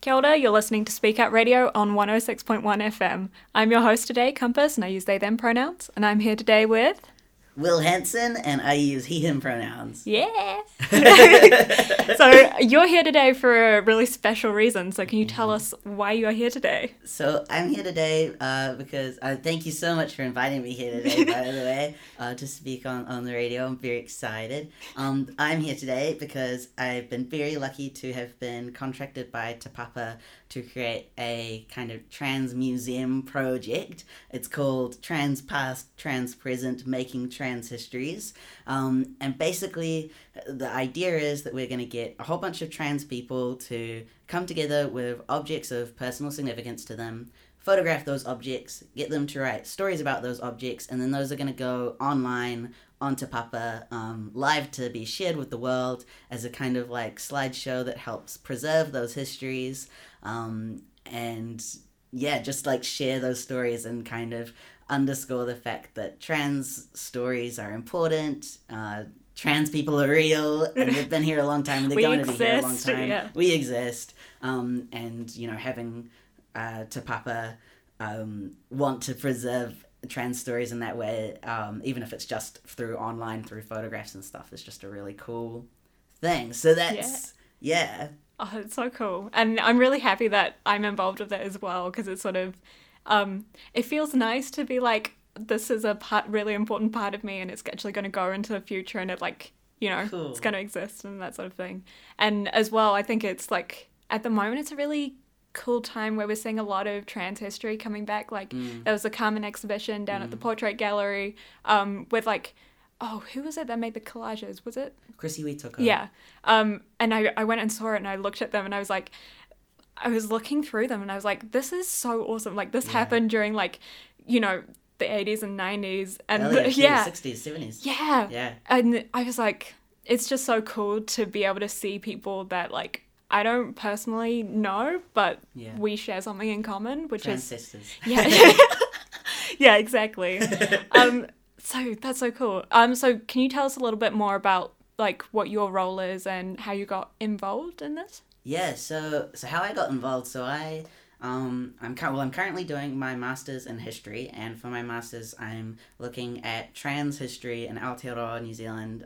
Kia ora, you're listening to Speak Out Radio on 106.1 FM. I'm your host today, Compass, and I use they, them pronouns. And I'm here today with... Will Hanson, and I use he, him pronouns. Yeah! So you're here today for a really special reason, so can you tell us why you're here today? So I'm here today because thank you so much for inviting me here today, by the way, to speak on the radio. I'm very excited. I'm here today because I've been very lucky to have been contracted by Te Papa to create a kind of trans museum project. It's called Trans Past, Trans Present, Making Trans Histories. And basically, the idea is that we're going to get a whole bunch of trans people to come together with objects of personal significance to them, photograph those objects, get them to write stories about those objects, and then those are going to go online on Te Papa, live to be shared with the world as a kind of like slideshow that helps preserve those histories, and yeah, just like share those stories and kind of underscore the fact that trans stories are important, trans people are real, and they've been here a long time, and they're going to be here a long time. Yeah. We exist, and you know, having Te Papa want to preserve trans stories in that way, even if it's just through online, through photographs and stuff, is just a really cool thing. So that's, yeah. Oh, it's so cool. And I'm really happy that I'm involved with it as well, because it's sort of, it feels nice to be like, this is a part, really important part of me, and it's actually going to go into the future, and it like, you know, cool. It's going to exist and that sort of thing. And as well, I think it's like, at the moment, it's a really cool time where we're seeing a lot of trans history coming back. Like there was a Carmen exhibition down at the Portrait Gallery with like, oh, who was it that made the collages? Was it Chrissy Witoko? Yeah. And I went and saw it, and I looked at them, and I was like, I was looking through them, and I was like, this is so awesome. Like this happened during like, you know, the 80s and 90s and the 60s, 70s. Yeah. Yeah. And I was like, it's just so cool to be able to see people that like I don't personally know, but we share something in common, which trans is... sisters. Yeah. Yeah, exactly. So that's so cool. So can you tell us a little bit more about, like, what your role is and how you got involved in this? Yeah, so how I got involved, so I'm currently doing my master's in history, and for my master's I'm looking at trans history in Aotearoa, New Zealand,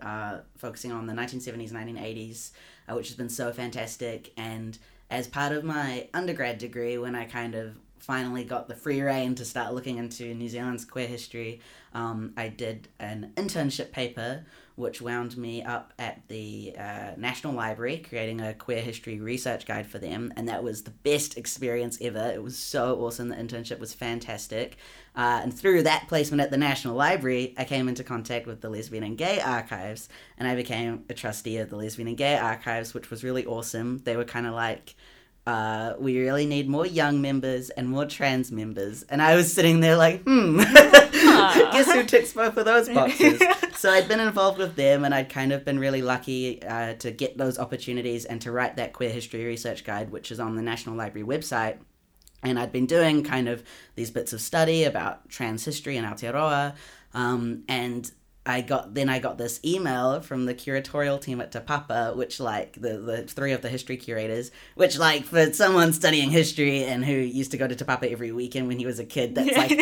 focusing on the 1970s, 1980s, which has been so fantastic. And as part of my undergrad degree, when I kind of finally got the free rein to start looking into New Zealand's queer history, I did an internship paper which wound me up at the National Library, creating a queer history research guide for them, and that was the best experience ever. It was so awesome. The internship was fantastic. And through that placement at the National Library, I came into contact with the Lesbian and Gay Archives, and I became a trustee of the Lesbian and Gay Archives, which was really awesome. They were kind of like, we really need more young members and more trans members. And I was sitting there like, guess who ticks both of those boxes? So I'd been involved with them, and I'd kind of been really lucky to get those opportunities and to write that queer history research guide, which is on the National Library website. And I'd been doing kind of these bits of study about trans history in Aotearoa, and I got this email from the curatorial team at Te Papa, which like the three of the history curators, which like for someone studying history and who used to go to Te Papa every weekend when he was a kid, that's like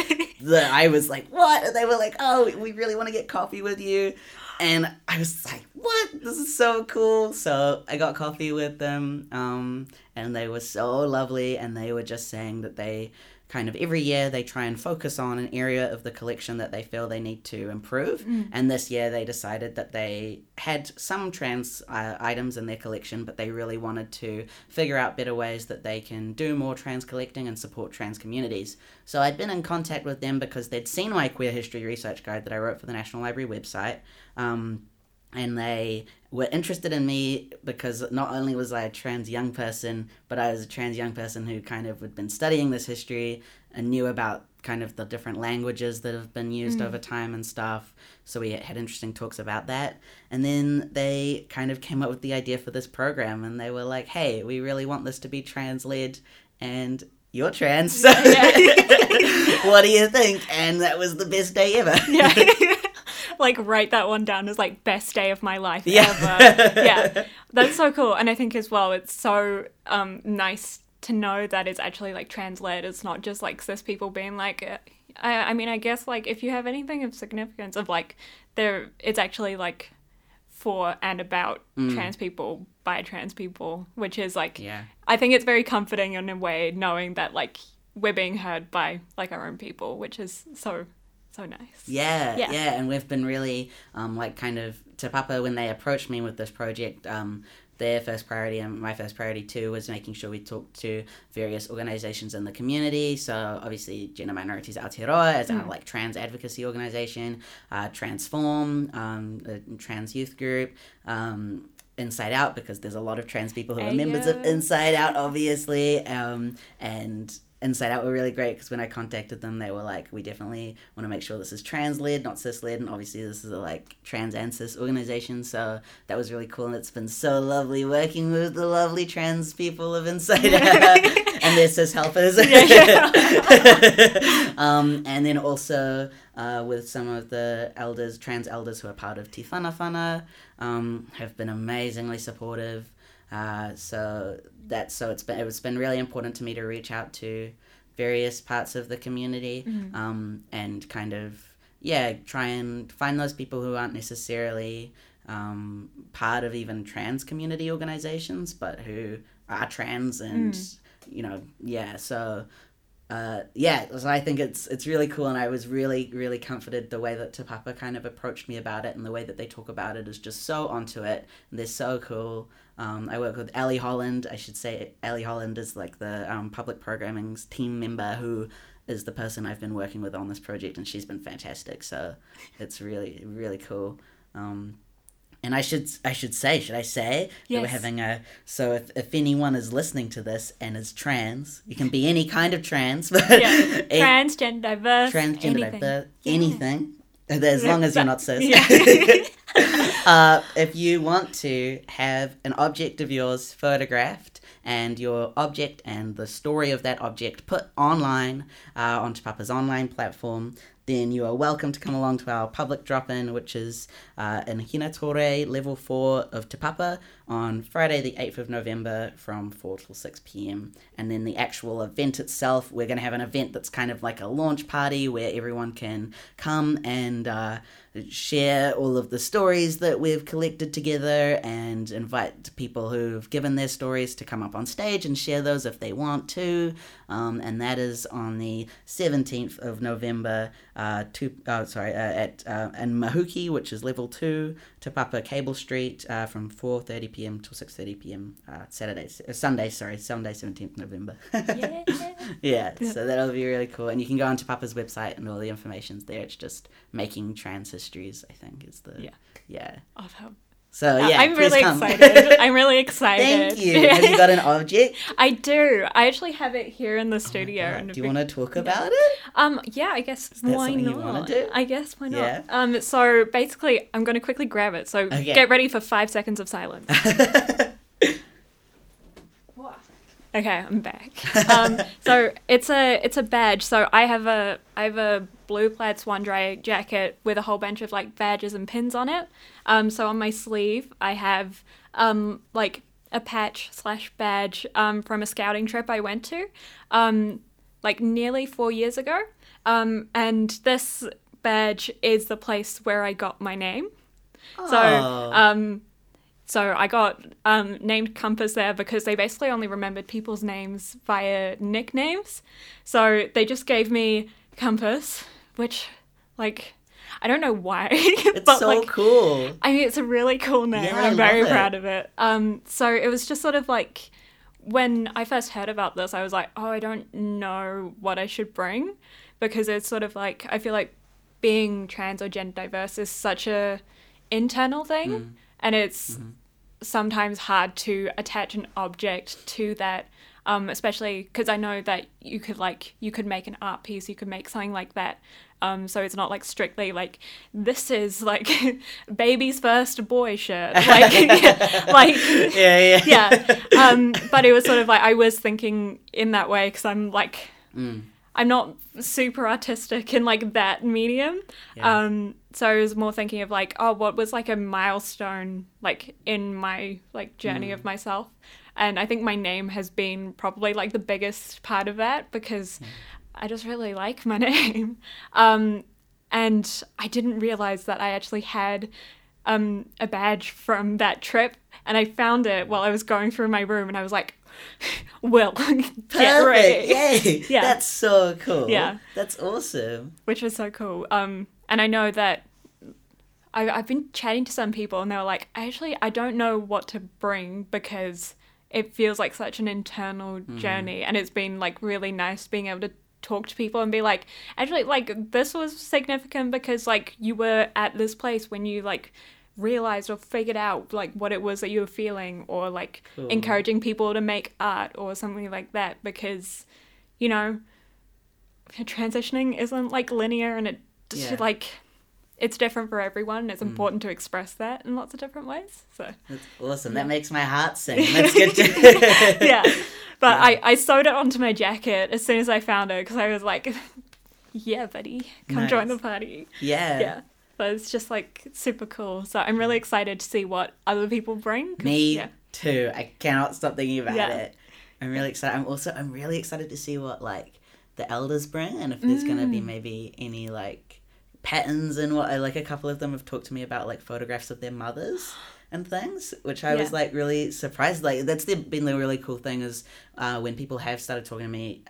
I was like, what? And they were like, oh, we really want to get coffee with you. And I was like, what? This is so cool. So I got coffee with them, and they were so lovely, and they were just saying that they kind of every year they try and focus on an area of the collection that they feel they need to improve. And this year they decided that they had some trans items in their collection, but they really wanted to figure out better ways that they can do more trans collecting and support trans communities. So I'd been in contact with them because they'd seen my queer history research guide that I wrote for the National Library website. And they were interested in me because not only was I a trans young person, but I was a trans young person who kind of had been studying this history and knew about kind of the different languages that have been used over time and stuff. So we had interesting talks about that. And then they kind of came up with the idea for this program, and they were like, hey, we really want this to be trans-led, and you're trans. So what do you think? And that was the best day ever. Yeah. Like, write that one down as, like, best day of my life ever. Yeah, that's so cool. And I think as well, it's so nice to know that it's actually like trans-led. It's not just like cis people being like, I mean, I guess like if you have anything of significance of like there, it's actually like for and about trans people by trans people, which is like, yeah. I think it's very comforting in a way knowing that like we're being heard by like our own people, which is so nice. Yeah. And we've been really like kind of Te Papa, when they approached me with this project, their first priority and my first priority too was making sure we talked to various organisations in the community. So obviously Gender Minorities Aotearoa is our like trans advocacy organisation, Transform, a trans youth group, Inside Out, because there's a lot of trans people who are members of Inside Out, obviously, and Inside Out were really great because when I contacted them, they were like, we definitely want to make sure this is trans-led, not cis-led, and obviously this is a like trans and cis organization, so that was really cool, and it's been so lovely working with the lovely trans people of Inside Out and their cis helpers. And then also with some of the elders, trans elders who are part of Tīwhanawhana, have been amazingly supportive. So it's been really important to me to reach out to various parts of the community, and kind of try and find those people who aren't necessarily part of even trans community organizations, but who are trans, and so I think it's really cool, and I was really, really comforted the way that Te Papa kind of approached me about it, and the way that they talk about it is just so onto it, and they're so cool. I work with Ellie Holland. I should say Ellie Holland is like the public programming team member who is the person I've been working with on this project, and she's been fantastic. So it's really, really cool. And should I say that we're having a, so if anyone is listening to this and is trans, you can be any kind of trans, but transgender diverse, anything. As long as you're not cis. Yeah. If you want to have an object of yours photographed and your object and the story of that object put online on Te Papa's online platform, then you are welcome to come along to our public drop-in, which is in Hinatore, level 4 of Te Papa, on Friday the 8th of November from 4 till 6 p.m. And then the actual event itself, we're going to have an event that's kind of like a launch party where everyone can come and share all of the stories that we've collected together, and invite people who've given their stories to come up on stage and share those if they want to. And that is on the 17th of November in Mahuki, which is level 2, Te Papa Cable Street, from 4:30 p.m. till 6:30 p.m. Sunday, 17th November. So that'll be really cool. And you can go on Te Papa's website and all the information's there. It's just Making Trans Histories, I think, is the awesome. So I'm really excited. Thank you. Have you got an object? I do. I actually have it here in the studio. And do you want to talk about it? I guess why not? You want to do? I guess why not? Yeah. So basically, I'm going to quickly grab it. So get ready for 5 seconds of silence. Okay, I'm back. So it's a badge. So I have a blue plaid swan dry jacket with a whole bunch of like badges and pins on it. So on my sleeve I have like a patch / badge from a scouting trip I went to, like nearly 4 years ago. And this badge is the place where I got my name. Aww. So I got named Compass there because they basically only remembered people's names via nicknames. So they just gave me Compass, which, like, I don't know why. It's but, so like, cool. I mean, it's a really cool name. Yeah, I'm very proud of it. So it was just sort of like, when I first heard about this, I was like, oh, I don't know what I should bring, because it's sort of like, I feel like being trans or gender diverse is such a internal thing. And it's sometimes hard to attach an object to that, especially because I know that you could make an art piece, you could make something like that. So it's not like strictly like, this is like baby's first boy shirt. But it was sort of like, I was thinking in that way because I'm like, I'm not super artistic in like that medium. Yeah. So I was more thinking of like, oh, what was like a milestone like in my like journey of myself. And I think my name has been probably like the biggest part of that, because I just really like my name. And I didn't realize that I actually had a badge from that trip. And I found it while I was going through my room, and I was like, Will, get ready. Yay. Yeah. That's so cool. Yeah. That's awesome. Which was so cool. And I know that I've been chatting to some people, and they were like, actually, I don't know what to bring, because it feels like such an internal journey. And it's been like really nice being able to talk to people and be like, actually, like, this was significant because like you were at this place when you like realized or figured out like what it was that you were feeling, or like encouraging people to make art or something like that, because, you know, transitioning isn't like linear, and it just like, it's different for everyone. It's important to express that in lots of different ways. So that's awesome. That makes my heart sing. That's good. Yeah. But I sewed it onto my jacket as soon as I found it, because I was like, yeah, buddy, come join the party. Yeah. Yeah. But it's just like super cool. So I'm really excited to see what other people bring. Me too. I cannot stop thinking about it. I'm really excited. I'm really excited to see what like the elders bring, and if there's going to be maybe any like patterns and what. I like a couple of them have talked to me about like photographs of their mothers and things, which I was like really surprised. Like that's been the really cool thing is when people have started talking to me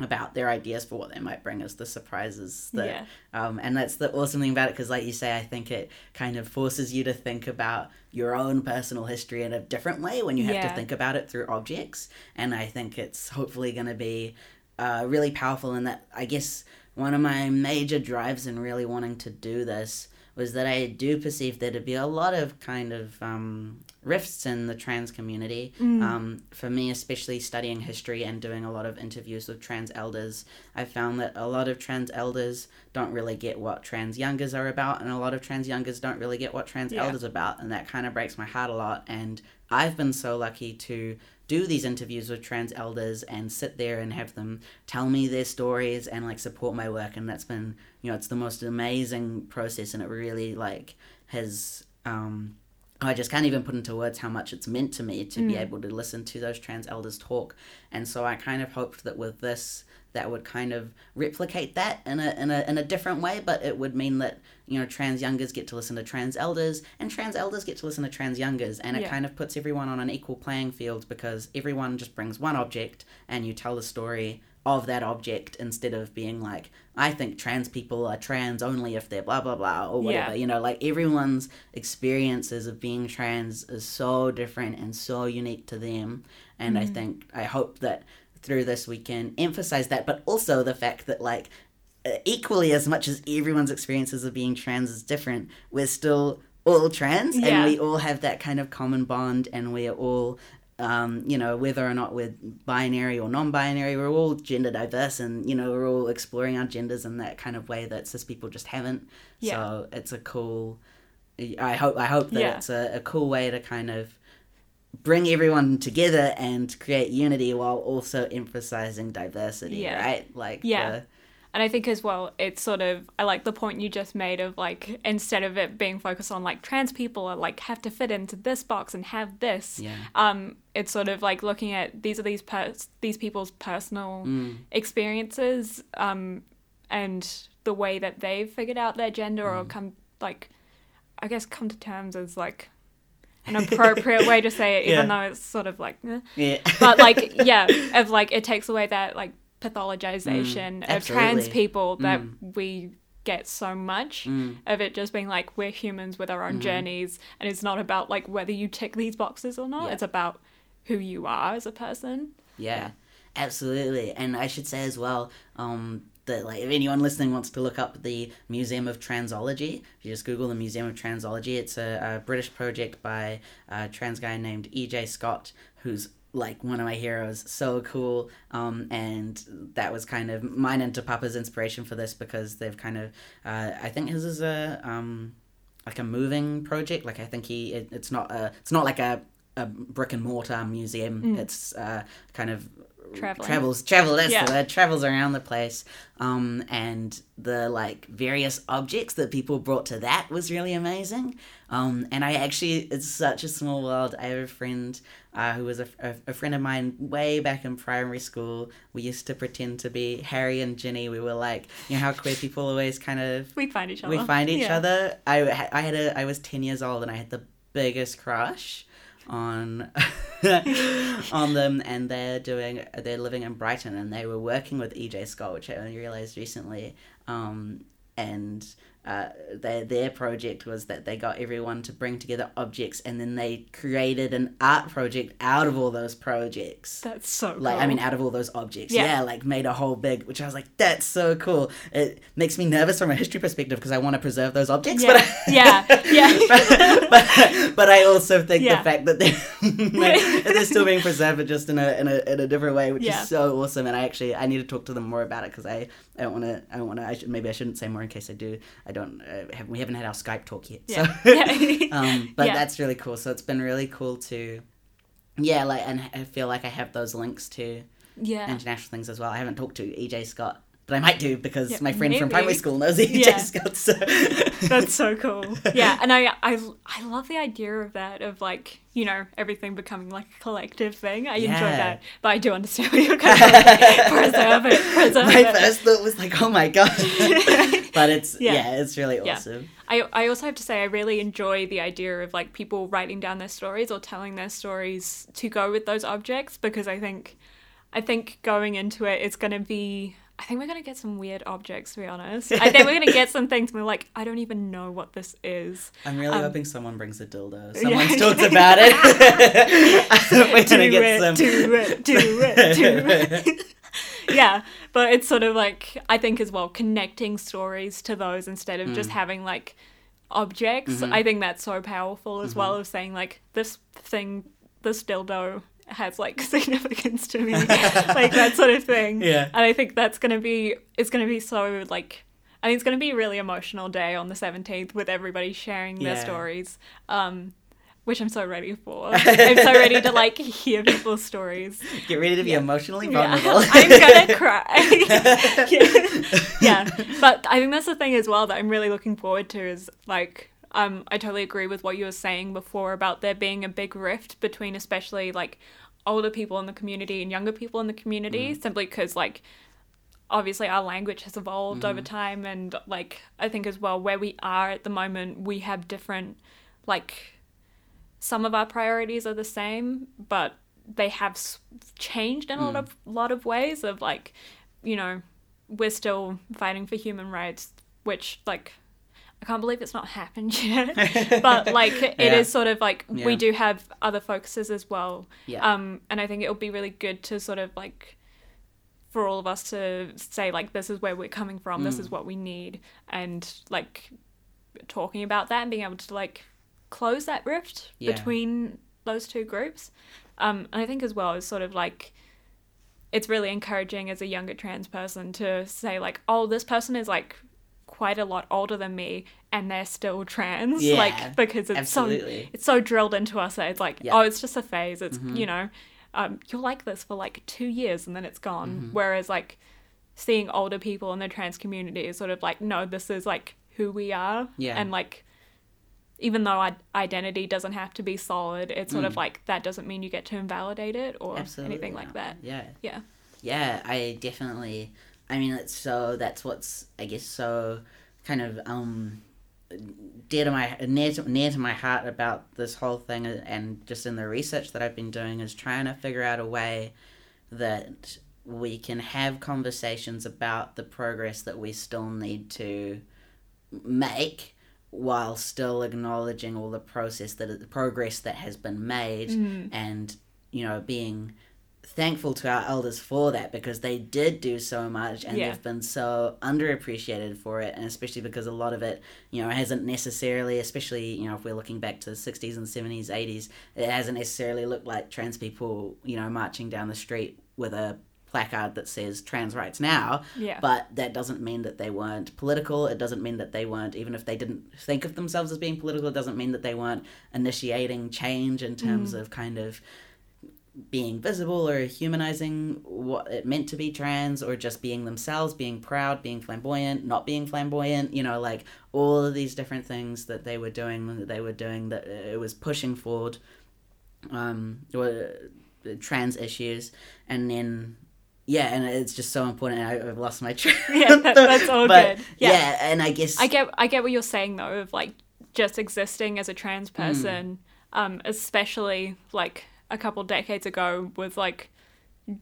about their ideas for what they might bring, is the surprises that and that's the awesome thing about it, because like you say, I think it kind of forces you to think about your own personal history in a different way when you have to think about it through objects. And I think it's hopefully going to be really powerful. And that, I guess, one of my major drives in really wanting to do this was that I do perceive there to be a lot of kind of rifts in the trans community. For me, especially studying history and doing a lot of interviews with trans elders, I found that a lot of trans elders don't really get what trans youngers are about, and a lot of trans youngers don't really get what trans elders are about, and that kind of breaks my heart a lot. And I've been so lucky to do these interviews with trans elders and sit there and have them tell me their stories and like support my work. And that's been, you know, it's the most amazing process, and it really like has I just can't even put into words how much it's meant to me to be able to listen to those trans elders talk. And so I kind of hoped that with this, that would kind of replicate that in a different way, but it would mean that, you know, trans youngers get to listen to trans elders, and trans elders get to listen to trans youngers, and it kind of puts everyone on an equal playing field, because everyone just brings one object and you tell the story of that object, instead of being like, I think trans people are trans only if they're blah blah blah or whatever. You know, like everyone's experiences of being trans is so different and so unique to them. And I hope that through this we can emphasize that, but also the fact that like equally as much as everyone's experiences of being trans is different, we're still all trans and we all have that kind of common bond, and we are all you know, whether or not we're binary or non-binary, we're all gender diverse, and you know, we're all exploring our genders in that kind of way that cis people just haven't. So it's a cool, I hope that it's a cool way to kind of bring everyone together and create unity while also emphasizing diversity, right? Like, and I think as well, it's sort of, I like the point you just made of like, instead of it being focused on like trans people are like have to fit into this box and have this, it's sort of like looking at these people's personal experiences and the way that they've figured out their gender or come to terms as like an appropriate way to say it, even though it's sort of like but like of like it takes away that like pathologization of trans people that we get so much of, it just being like we're humans with our own journeys, and it's not about like whether you tick these boxes or not, it's about who you are as a person. Absolutely. And I should say as well that like if anyone listening wants to look up the Museum of Transology, if you just Google the Museum of Transology, it's a British project by a trans guy named EJ Scott, who's like one of my heroes. So cool. And that was kind of mine and Te Papa's inspiration for this, because they've kind of I think his is a like a moving project. Like I think it's not like a a brick and mortar museum. It's kind of Traveling. Travels around the place, and the like various objects that people brought to that was really amazing. And I actually, it's such a small world. I have a friend who was a friend of mine way back in primary school. We used to pretend to be Harry and Ginny. We were like, you know how queer people always kind of we find each other. I was 10 years old and I had the biggest crush on them, and they're living in Brighton, and they were working with EJ Scott, which I only realized recently, and their project was that they got everyone to bring together objects, and then they created an art project out of all those projects. That's so cool. Out of all those objects. Yeah, like made a whole big, which I was like, that's so cool. It makes me nervous from a history perspective because I want to preserve those objects. Yeah, but I also think the fact that they're still being preserved, but just in a different way, which is so awesome. And I need to talk to them more about it because maybe I shouldn't say more in case I do. We haven't had our Skype talk yet. Yeah. So. That's really cool. So it's been really cool to, and I feel like I have those links to international things as well. I haven't talked to EJ Scott, but I might do because my friend from primary school knows EJ Scott. So. That's so cool. Yeah, and I love the idea of that, of like, you know, everything becoming like a collective thing. I enjoy that, but I do understand what you're kind of like, preserve it. My first thought was like, oh my God. But it's, it's really awesome. I also have to say I really enjoy the idea of like people writing down their stories or telling their stories to go with those objects, because I think going into it, it's going to be... I think we're going to get some weird objects, to be honest. I think we're going to get some things and we're like, I don't even know what this is. I'm really hoping someone brings a dildo. Someone talks about it. We're going to get some... Do it. Yeah, but it's sort of like, I think as well, connecting stories to those instead of just having like objects. Mm-hmm. I think that's so powerful as well, of saying like, this thing, this dildo... has like significance to me, like that sort of thing. Yeah, and I think that's gonna be so like, I mean, it's gonna be a really emotional day on the 17th with everybody sharing their stories, which I'm so ready for. I'm so ready to like hear people's stories. Get ready to be emotionally vulnerable. I'm gonna cry. But I think that's the thing as well that I'm really looking forward to is like. I totally agree with what you were saying before about there being a big rift between especially like older people in the community and younger people in the community, simply because like obviously our language has evolved over time, and like I think as well where we are at the moment, we have different, like some of our priorities are the same, but they have changed in a lot of ways of like, you know, we're still fighting for human rights, which like... I can't believe it's not happened yet, but like it is sort of like we do have other focuses as well. Yeah. And I think it'll be really good to sort of like for all of us to say like, this is where we're coming from, this is what we need, and like talking about that and being able to like close that rift between those two groups. And I think as well is sort of like, it's really encouraging as a younger trans person to say like, oh, this person is like quite a lot older than me and they're still trans, like because it's absolutely. So it's so drilled into us that it's like oh, it's just a phase, it's you know, you're like this for like 2 years and then it's gone, whereas like seeing older people in the trans community is sort of like, no, this is like who we are, and like even though our identity doesn't have to be solid, it's sort of like that doesn't mean you get to invalidate it or absolutely anything like that. I definitely, I mean, it's so, that's what's, I guess, so kind of near to my heart about this whole thing, and just in the research that I've been doing is trying to figure out a way that we can have conversations about the progress that we still need to make while still acknowledging all the progress that has been made, and, you know, being... thankful to our elders for that, because they did do so much and they've been so underappreciated for it, and especially because a lot of it, you know, hasn't necessarily, especially, you know, if we're looking back to the 60s and 70s, 80s, it hasn't necessarily looked like trans people, you know, marching down the street with a placard that says trans rights now, but that doesn't mean that they weren't political. It doesn't mean that they weren't, even if they didn't think of themselves as being political, it doesn't mean that they weren't initiating change in terms of kind of being visible or humanizing what it meant to be trans, or just being themselves, being proud, being flamboyant, not being flamboyant, you know, like all of these different things that they were doing, that it was pushing forward trans issues. And then and it's just so important, and I've lost my train. That's all but, good. Yeah, and I guess I get what you're saying though, of like just existing as a trans person, especially like a couple decades ago, was like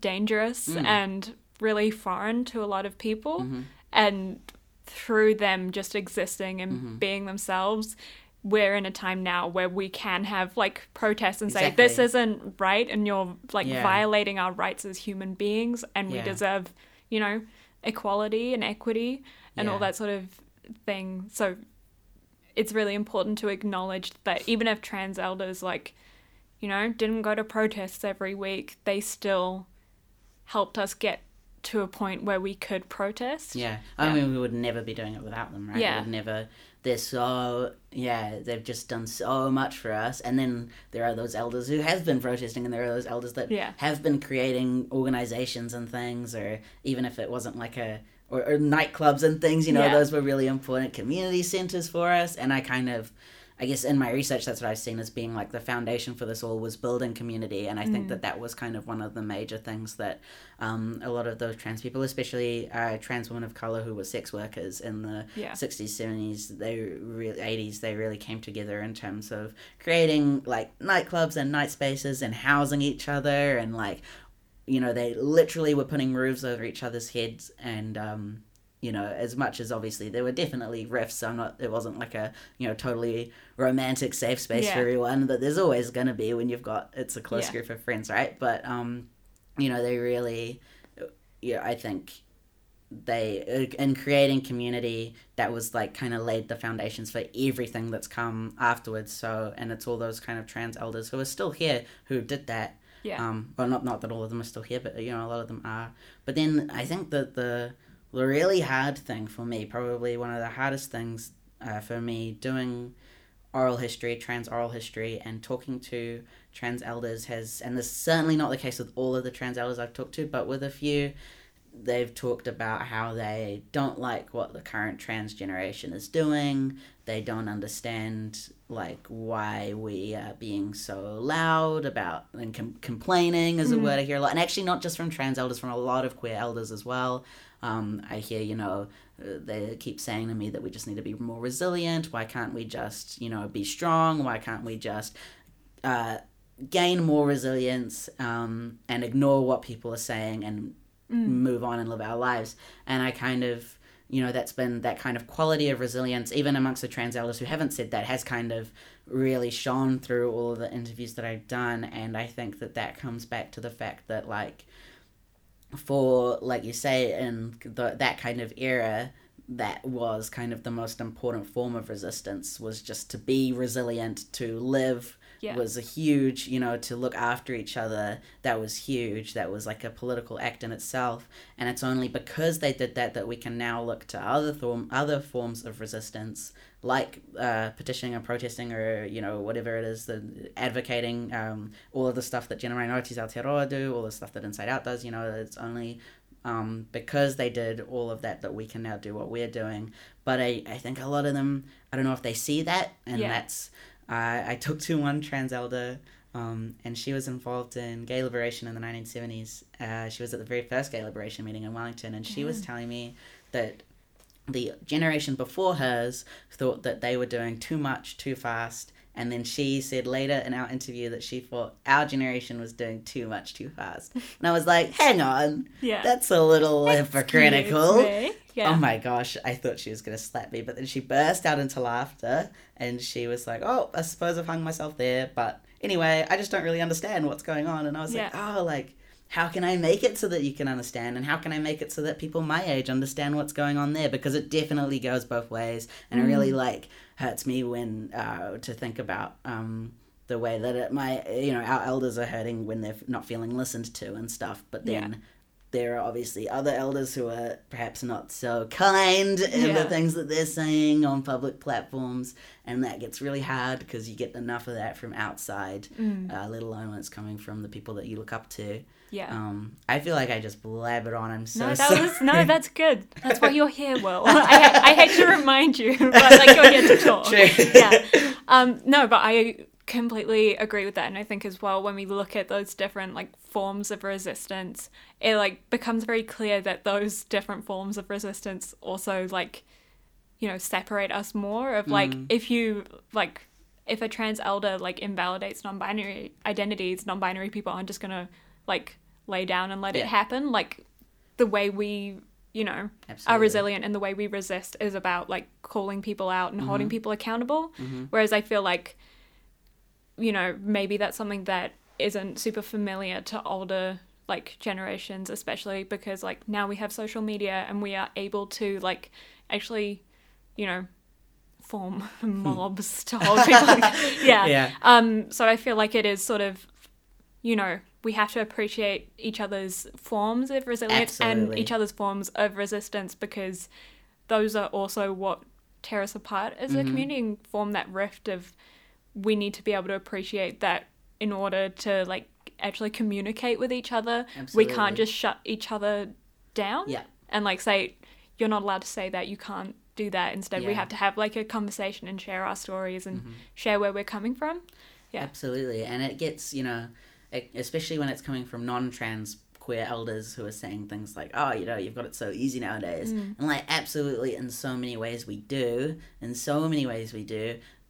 dangerous and really foreign to a lot of people, and through them just existing and being themselves, we're in a time now where we can have like protests and say this isn't right and you're like violating our rights as human beings, and we deserve, you know, equality and equity and all that sort of thing. So it's really important to acknowledge that even if trans elders, like, you know, didn't go to protests every week, they still helped us get to a point where we could protest. I mean, we would never be doing it without them, right? We would never. They're so, they've just done so much for us. And then there are those elders who have been protesting, and there are those elders that have been creating organizations and things, or even if it wasn't like or nightclubs and things, you know, those were really important community centers for us. And I guess in my research, that's what I've seen as being like the foundation for this all was building community. And I think that was kind of one of the major things that a lot of those trans people, especially trans women of colour who were sex workers in the 60s, 70s, 80s, they really came together in terms of creating like nightclubs and night spaces and housing each other. And like, you know, they literally were putting roofs over each other's heads and, you know, as much as obviously there were definitely rifts, it wasn't like a, you know, totally romantic safe space for everyone that there's always going to be when you've got, it's a close group of friends, right? But, you know, they really, I think in creating community, that was like kind of laid the foundations for everything that's come afterwards. So, and it's all those kind of trans elders who are still here who did that. Well, not that all of them are still here, but, you know, a lot of them are. But then I think that the really hard thing for me, probably one of the hardest things for me doing oral history, trans oral history, and talking to trans elders and this is certainly not the case with all of the trans elders I've talked to, but with a few, they've talked about how they don't like what the current trans generation is doing. They don't understand like why we are being so loud about and complaining is a word I hear a lot, and actually not just from trans elders, from a lot of queer elders as well. I hear, you know, they keep saying to me that we just need to be more resilient. Why can't we just, you know, be strong? Why can't we just gain more resilience and ignore what people are saying and move on and live our lives? And I kind of, you know, that's been that kind of quality of resilience, even amongst the trans elders who haven't said that, has kind of really shone through all of the interviews that I've done. And I think that comes back to the fact that, like, for, like you say, in that kind of era, that was kind of the most important form of resistance, was just to be resilient, to live was a huge, you know, to look after each other. That was huge. That was like a political act in itself. And it's only because they did that we can now look to other forms of resistance, like petitioning or protesting, or, you know, whatever it is, advocating, all of the stuff that Gender Minorities Aotearoa do, all the stuff that Inside Out does. You know, it's only because they did all of that we can now do what we're doing. But I think a lot of them, I don't know if they see that, and that's... I talked to one trans elder, and she was involved in gay liberation in the 1970s. She was at the very first gay liberation meeting in Wellington, and she was telling me that the generation before hers thought that they were doing too much, too fast, and then she said later in our interview that she thought our generation was doing too much, too fast. And I was like, hang on, that's a little hypocritical. Yeah. Oh my gosh, I thought she was going to slap me, but then she burst out into laughter, and she was like, oh, I suppose I've hung myself there, but anyway, I just don't really understand what's going on. And I was like, oh, like, how can I make it so that you can understand, and how can I make it so that people my age understand what's going on there? Because it definitely goes both ways, and it really, like, hurts me when to think about the way that our elders are hurting when they're not feeling listened to and stuff, but then There are obviously other elders who are perhaps not so kind in the things that they're saying on public platforms, and that gets really hard because you get enough of that from outside, let alone when it's coming from the people that you look up to. Yeah. I feel like I just blabbered on. I'm so sorry. No, that's good. That's why you're here, Will. I had to remind you, but like you're here to talk. True. Yeah. No, but I completely agree with that, and I think as well when we look at those different like forms of resistance, it like becomes very clear that those different forms of resistance also like, you know, separate us more of like if a trans elder like invalidates non-binary identities, non-binary people aren't just gonna like lay down and let it happen. Like the way we, you know, are resilient and the way we resist is about like calling people out and holding people accountable, whereas I feel like, you know, maybe that's something that isn't super familiar to older, like, generations, especially because, like, now we have social media and we are able to, like, actually, you know, form mobs to hold people. So I feel like it is sort of, you know, we have to appreciate each other's forms of resilience and each other's forms of resistance, because those are also what tear us apart as a community and form that rift of... we need to be able to appreciate that in order to, like, actually communicate with each other. Absolutely. We can't just shut each other down and, like, say, you're not allowed to say that, you can't do that. Instead, we have to have, like, a conversation and share our stories and share where we're coming from. Yeah. Absolutely. And it gets, you know, especially when it's coming from non-trans queer elders who are saying things like, oh, you know, you've got it so easy nowadays. And, like, absolutely, in so many ways we do.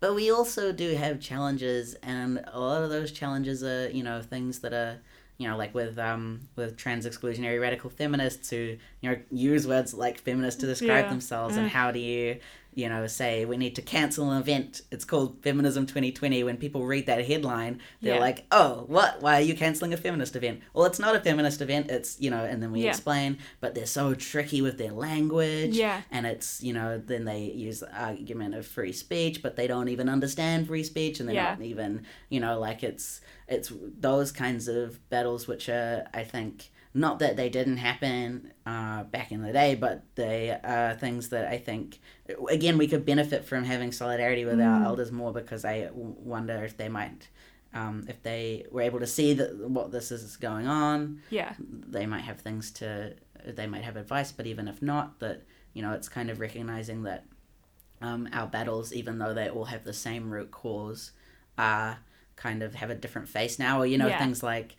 But we also do have challenges, and a lot of those challenges are, you know, things that are, you know, like with trans exclusionary radical feminists who, you know, use words like feminist to describe themselves, and how do you, you know, say we need to cancel an event, it's called Feminism 2020, when people read that headline, they're like, oh, what? Why are you cancelling a feminist event? Well, it's not a feminist event, it's, you know, and then we explain, but they're so tricky with their language, and it's, you know, then they use the argument of free speech, but they don't even understand free speech, and they're not even, you know, like it's those kinds of battles which are, I think, not that they didn't happen back in the day, but they are things that I think, again, we could benefit from having solidarity with our elders more, because I wonder if they might, if they were able to see that what this is going on, they might have things to, they might have advice, but even if not, that, you know, it's kind of recognizing that our battles, even though they all have the same root cause, are kind of have a different face now, or, you know, things like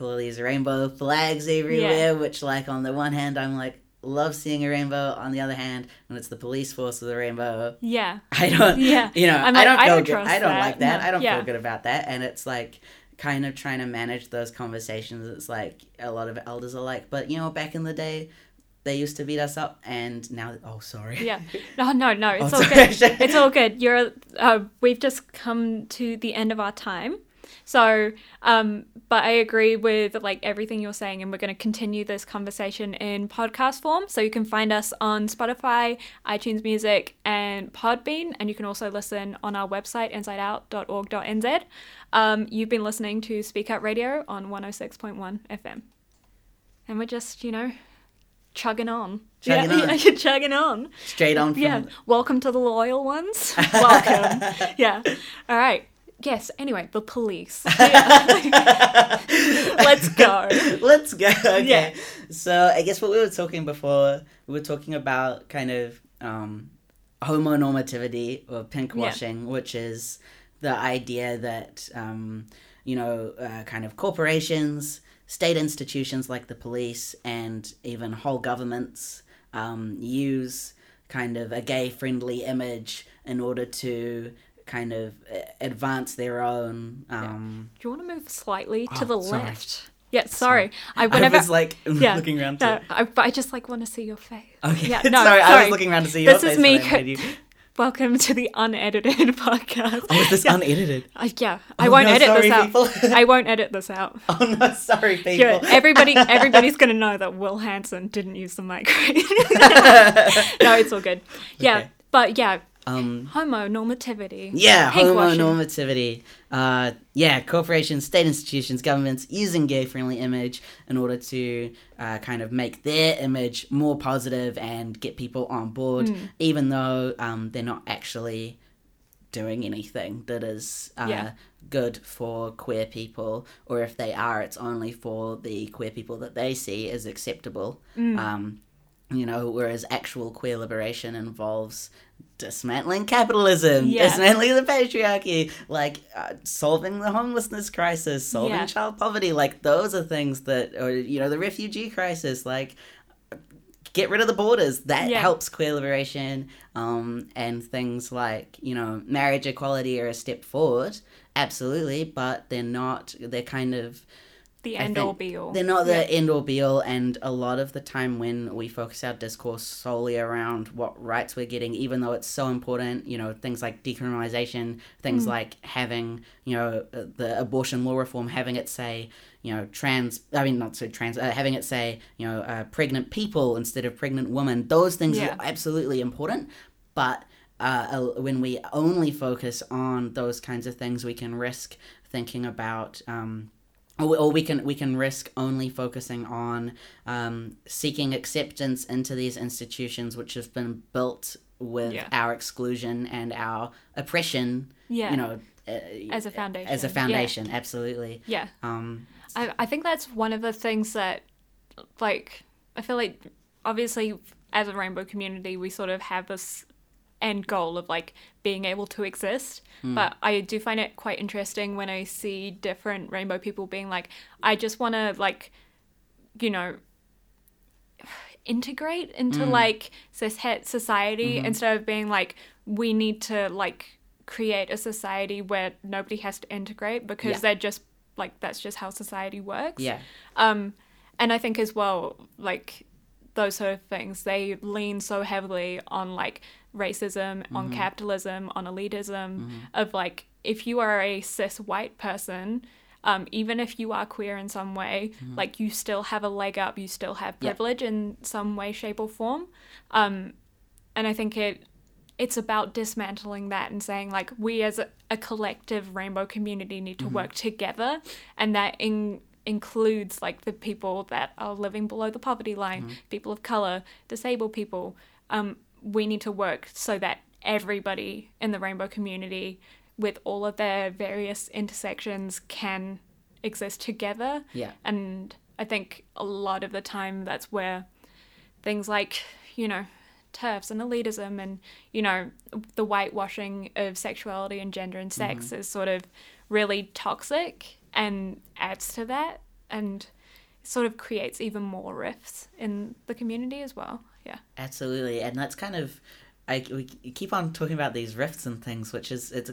all these rainbow flags everywhere, which, like, on the one hand I'm like, love seeing a rainbow, on the other hand when it's the police force of the rainbow, I don't, you know, like, I don't like that. I don't feel good about that. And it's like kind of trying to manage those conversations. It's like a lot of elders are like, but, you know, back in the day they used to beat us up, and now... Oh, sorry. Yeah. No, it's all good. It's all good. You're. We've just come to the end of our time. So, but I agree with, like, everything you're saying, and we're going to continue this conversation in podcast form. So you can find us on Spotify, iTunes Music, and Podbean, and you can also listen on our website, insideout.org.nz. You've been listening to Speak Out Radio on 106.1 FM. And we're just, you know... Chugging on. You're chugging on. Straight on from Welcome to the loyal ones. Welcome. All right. Yes. Anyway, the police. Let's go. Okay. Yeah. So I guess what we were talking before, we were talking about kind of homonormativity or pinkwashing, which is the idea that, you know, kind of corporations... state institutions like the police and even whole governments use kind of a gay-friendly image in order to kind of advance their own... Do you want to move slightly to the left? Yeah, sorry. I was like looking around to... I just like want to see your face. Okay, yeah, no, sorry, I was looking around to see your face. Welcome to the unedited podcast. Oh, is this unedited? I won't edit this out. I won't edit this out. Oh, no, sorry, people. Yeah, everybody's going to know that Will Hanson didn't use the microphone. No, it's all good. Okay. Yeah, but yeah, Homonormativity. Yeah, homonormativity. Corporations, state institutions, governments using gay-friendly image in order to kind of make their image more positive and get people on board, even though they're not actually doing anything that is good for queer people, or if they are, it's only for the queer people that they see as acceptable. Whereas actual queer liberation involves dismantling capitalism, dismantling the patriarchy, solving the homelessness crisis, solving child poverty. Those are things that, or the refugee crisis, get rid of the borders. That helps queer liberation. And things marriage equality are a step forward, absolutely, but they're kind of... the end-all be-all. They're not the end-all be-all, and a lot of the time when we focus our discourse solely around what rights we're getting, even though it's so important, things like decriminalisation, things like having, the abortion law reform, having it say, having it say, pregnant people instead of pregnant women, those things are absolutely important, but when we only focus on those kinds of things, we can risk thinking about... Or we can risk only focusing on seeking acceptance into these institutions which have been built with our exclusion and our oppression, as a foundation. As a foundation, absolutely. Yeah. I think that's one of the things that, I feel like, obviously, as a rainbow community, we sort of have this end goal of, being able to exist. But I do find it quite interesting when I see different rainbow people being I just want to, integrate into, cishet society instead of being, we need to, create a society where nobody has to integrate because they're just, that's just how society works. Yeah. And I think as well, those sort of things, they lean so heavily on, racism, on capitalism, on elitism, of if you are a cis white person, even if you are queer in some way, you still have a leg up, you still have privilege in some way, shape or form. And I think it's about dismantling that and saying we as a collective rainbow community need to work together, and that includes the people that are living below the poverty line, people of color, disabled people. We need to work so that everybody in the rainbow community with all of their various intersections can exist together. Yeah. And I think a lot of the time that's where things TERFs and elitism and, the whitewashing of sexuality and gender and sex is sort of really toxic and adds to that and sort of creates even more rifts in the community as well. Yeah, absolutely. And that's kind of, we keep on talking about these rifts and things, which is, it's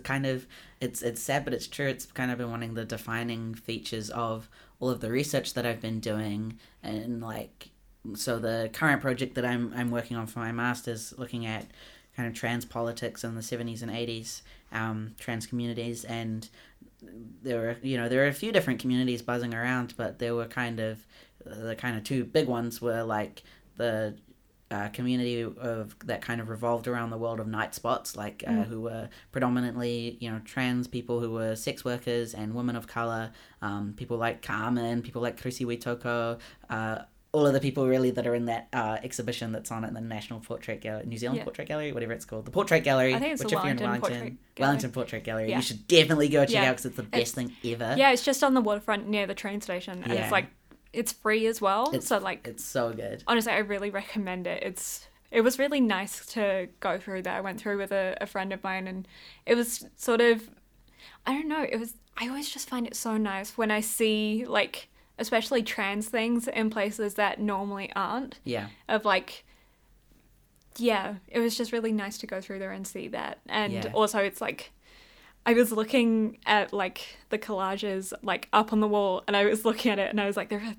sad, but it's true. It's kind of been one of the defining features of all of the research that I've been doing. And so the current project that I'm working on for my master's, looking at kind of trans politics in the 70s and 80s, trans communities. And there were a few different communities buzzing around, but there were kind of two big ones were the community of that kind of revolved around the world of night spots, who were predominantly trans people who were sex workers and women of color, people like Carmen, people like Chrissy Witoko, all of the people really that are in that exhibition that's on at the National Portrait Gallery, New Zealand Portrait Gallery, whatever it's called, the Portrait Gallery. I think it's Wellington Portrait Gallery. Yeah. You should definitely go check it out because it's the best thing ever. Yeah, it's just on the waterfront near the train station, and it's it's free as well. It's so good. Honestly, I really recommend it. It was really nice to go through that. I went through with a friend of mine, and it was sort of, I don't know. I always just find it so nice when I see especially trans things in places that normally aren't. Yeah. It was just really nice to go through there and see that. And also it's I was looking at the collages up on the wall, and I was looking at it and I was like, there are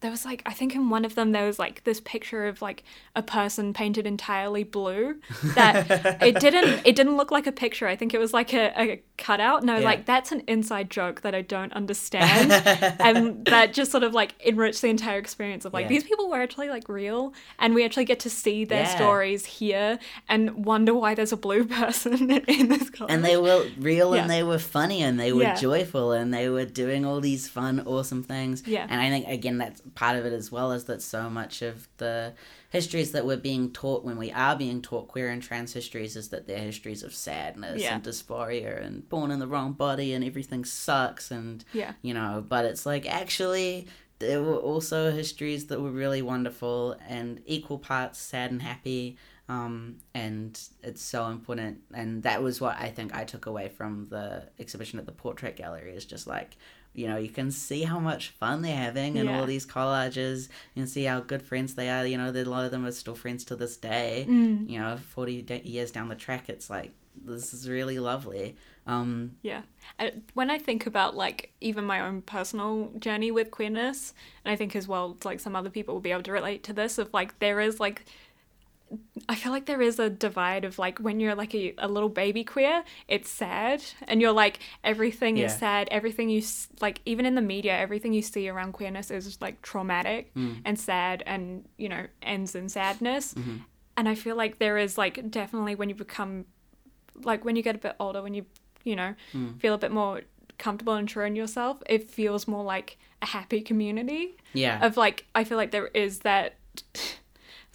there was like, I think in one of them there was like this picture of like a person painted entirely blue that it didn't look like a picture. I think it was like a cutout. And I was like, that's an inside joke that I don't understand. And that just sort of like enriched the entire experience of like, these people were actually like real, and we actually get to see their stories here and wonder why there's a blue person in this college. And they were real and they were funny and they were joyful and they were doing all these fun, awesome things. Yeah. And I think, again, that's part of it as well, is that so much of the histories that we're being taught when we are being taught queer and trans histories is that they're histories of sadness and dysphoria and born in the wrong body and everything sucks and, you know, but it's like actually there were also histories that were really wonderful and equal parts sad and happy, and it's so important. And that was what I think I took away from the exhibition at the Portrait Gallery, is just like, you know, you can see how much fun they're having in all these collages and see how good friends they are. You know, a lot of them are still friends to this day. Mm. You know, 40 years down the track, it's like, this is really lovely. When I think about like even my own personal journey with queerness, and I think as well like some other people will be able to relate to this, of like there is like, I feel like there is a divide of like when you're like a little baby queer, it's sad, and you're like everything is sad, everything you like, even in the media, everything you see around queerness is like traumatic and sad, and you know, ends in sadness. And I feel like there is like definitely when you become like, when you get a bit older, when you know feel a bit more comfortable and sure in yourself, it feels more like a happy community of like, I feel like there is that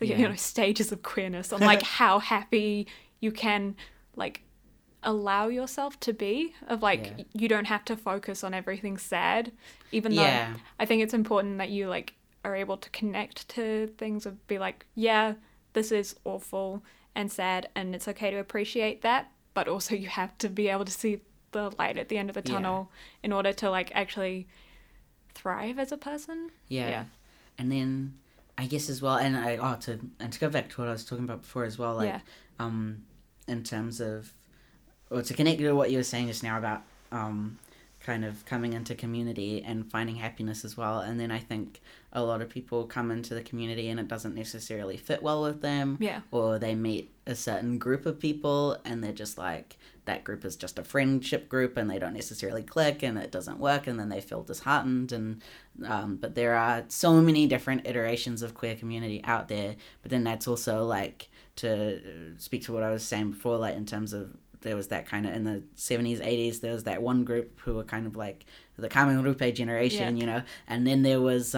you know, stages of queerness on like how happy you can like allow yourself to be, of like you don't have to focus on everything sad, even though I think it's important that you like are able to connect to things and be like, yeah, this is awful and sad, and it's okay to appreciate that, but also you have to be able to see the light at the end of the tunnel in order to like actually thrive as a person. And then I guess as well, and to go back to what I was talking about before as well, like in terms of, or to connect to what you were saying just now about kind of coming into community and finding happiness as well. And then I think a lot of people come into the community and it doesn't necessarily fit well with them, or they meet a certain group of people and they're just like, that group is just a friendship group and they don't necessarily click and it doesn't work, and then they feel disheartened. And but there are so many different iterations of queer community out there. But then that's also like, to speak to what I was saying before, like in terms of, there was that kind of, in the 70s, 80s, there was that one group who were kind of like the Carmen Rupe generation, you know, and then there was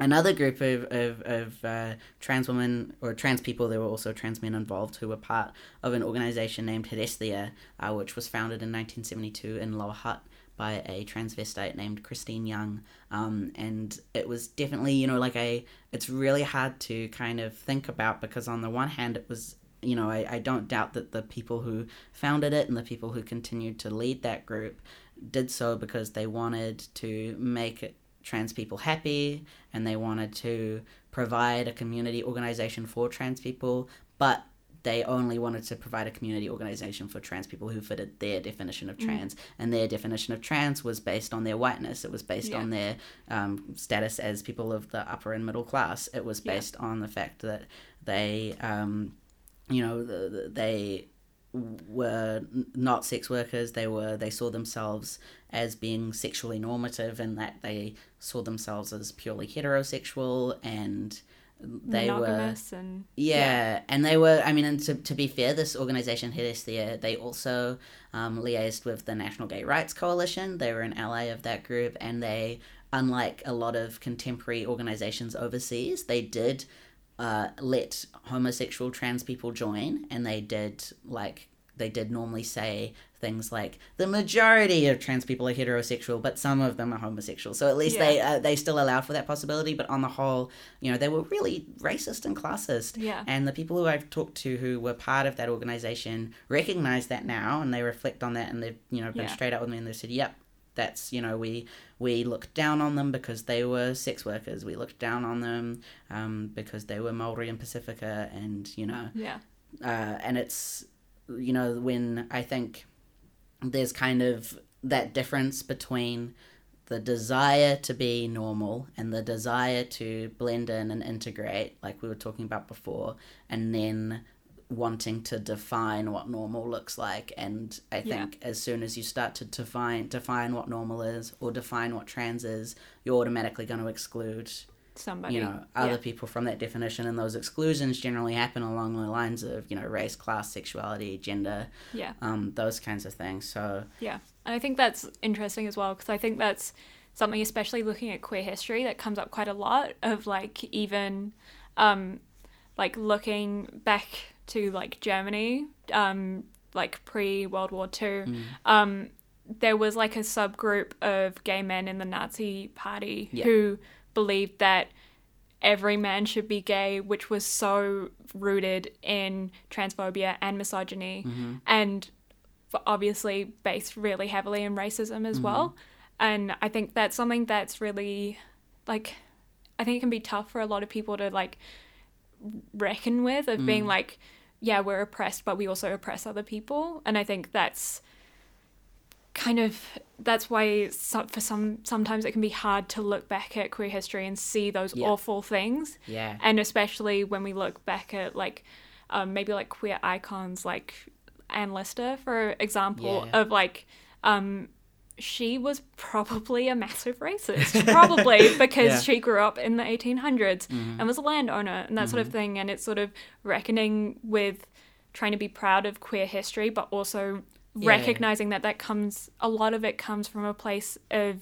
another group of trans women or trans people, there were also trans men involved, who were part of an organisation named Hedesthia, which was founded in 1972 in Lower Hutt by a transvestite named Christine Young. And it was definitely, you know, like it's really hard to kind of think about, because on the one hand it was, you know, I don't doubt that the people who founded it and the people who continued to lead that group did so because they wanted to make trans people happy and they wanted to provide a community organization for trans people, but they only wanted to provide a community organization for trans people who fitted their definition of trans. And their definition of trans was based on their whiteness. It was based on their status as people of the upper and middle class. It was based on the fact that they... you know, they were not sex workers. They saw themselves as being sexually normative, and that they saw themselves as purely heterosexual, and they monogamous were and, and they were, I mean, and to be fair, this organization Hedesthia, they also liaised with the National Gay Rights Coalition. They were an ally of that group, and they, unlike a lot of contemporary organizations overseas, they did let homosexual trans people join, and they did normally say things like, the majority of trans people are heterosexual, but some of them are homosexual. So at least they still allow for that possibility. But on the whole, you know, they were really racist and classist. Yeah. And the people who I've talked to who were part of that organization recognize that now, and they reflect on that, and they've, you know, been straight up with me, and they said, yep, that's, you know, we looked down on them because they were sex workers. We looked down on them because they were Maori and Pacifica, and, you know, and it's, you know, when I think there's kind of that difference between the desire to be normal and the desire to blend in and integrate, like we were talking about before, and then wanting to define what normal looks like. And I think as soon as you start to define what normal is or define what trans is, you're automatically going to exclude somebody, other people from that definition. And those exclusions generally happen along the lines of, race, class, sexuality, gender, those kinds of things. So and I think that's interesting as well, because I think that's something, especially looking at queer history, that comes up quite a lot of even looking back to Germany, pre-World War II, there was a subgroup of gay men in the Nazi party who believed that every man should be gay, which was so rooted in transphobia and misogyny, and obviously based really heavily in racism as well. And I think that's something that's really I think it can be tough for a lot of people to reckon with, of being we're oppressed, but we also oppress other people. And I think that's why for some, sometimes it can be hard to look back at queer history and see those awful things. Yeah. And especially when we look back at maybe queer icons like Anne Lister, for example, of she was probably a massive racist, because she grew up in the 1800s and was a landowner and that sort of thing. And it's sort of reckoning with trying to be proud of queer history, but also recognizing that comes, a lot of it comes from a place of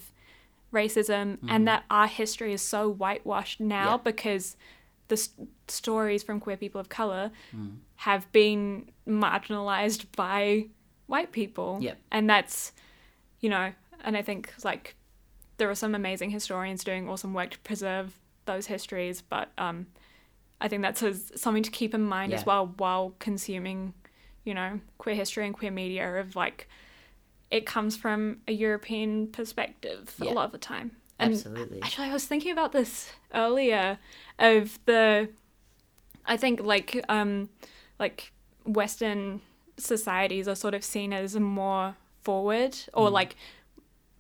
racism, and that our history is so whitewashed now because the stories from queer people of color have been marginalized by white people. And that's, and I think there are some amazing historians doing awesome work to preserve those histories, but I think that's something to keep in mind as well while consuming, queer history and queer media, of it comes from a European perspective a lot of the time. And absolutely. Actually, I was thinking about this earlier of Western societies are sort of seen as more forward or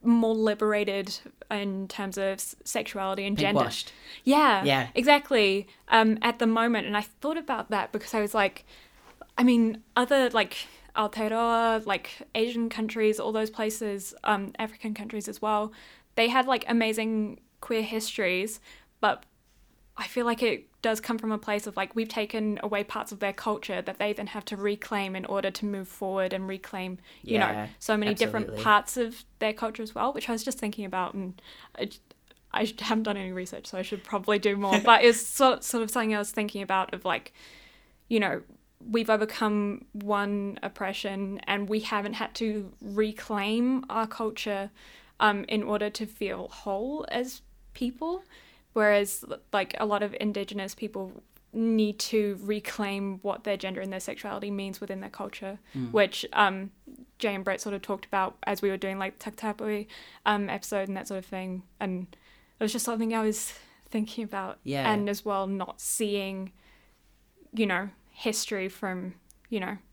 more liberated in terms of sexuality and gender. Pinkwashed. Yeah, exactly. At the moment, and I thought about that because I was other Aotearoa, Asian countries, all those places, African countries as well, they had amazing queer histories, but I feel it does come from a place of we've taken away parts of their culture that they then have to reclaim in order to move forward and reclaim, so many different parts of their culture as well, which I was just thinking about, and I haven't done any research, so I should probably do more. But it's sort of something I was thinking about of we've overcome one oppression and we haven't had to reclaim our culture in order to feel whole as people. Whereas, a lot of Indigenous people need to reclaim what their gender and their sexuality means within their culture, which Jay and Brett sort of talked about as we were doing, Takatāpui episode and that sort of thing. And it was just something I was thinking about. Yeah. And as well, not seeing, history from,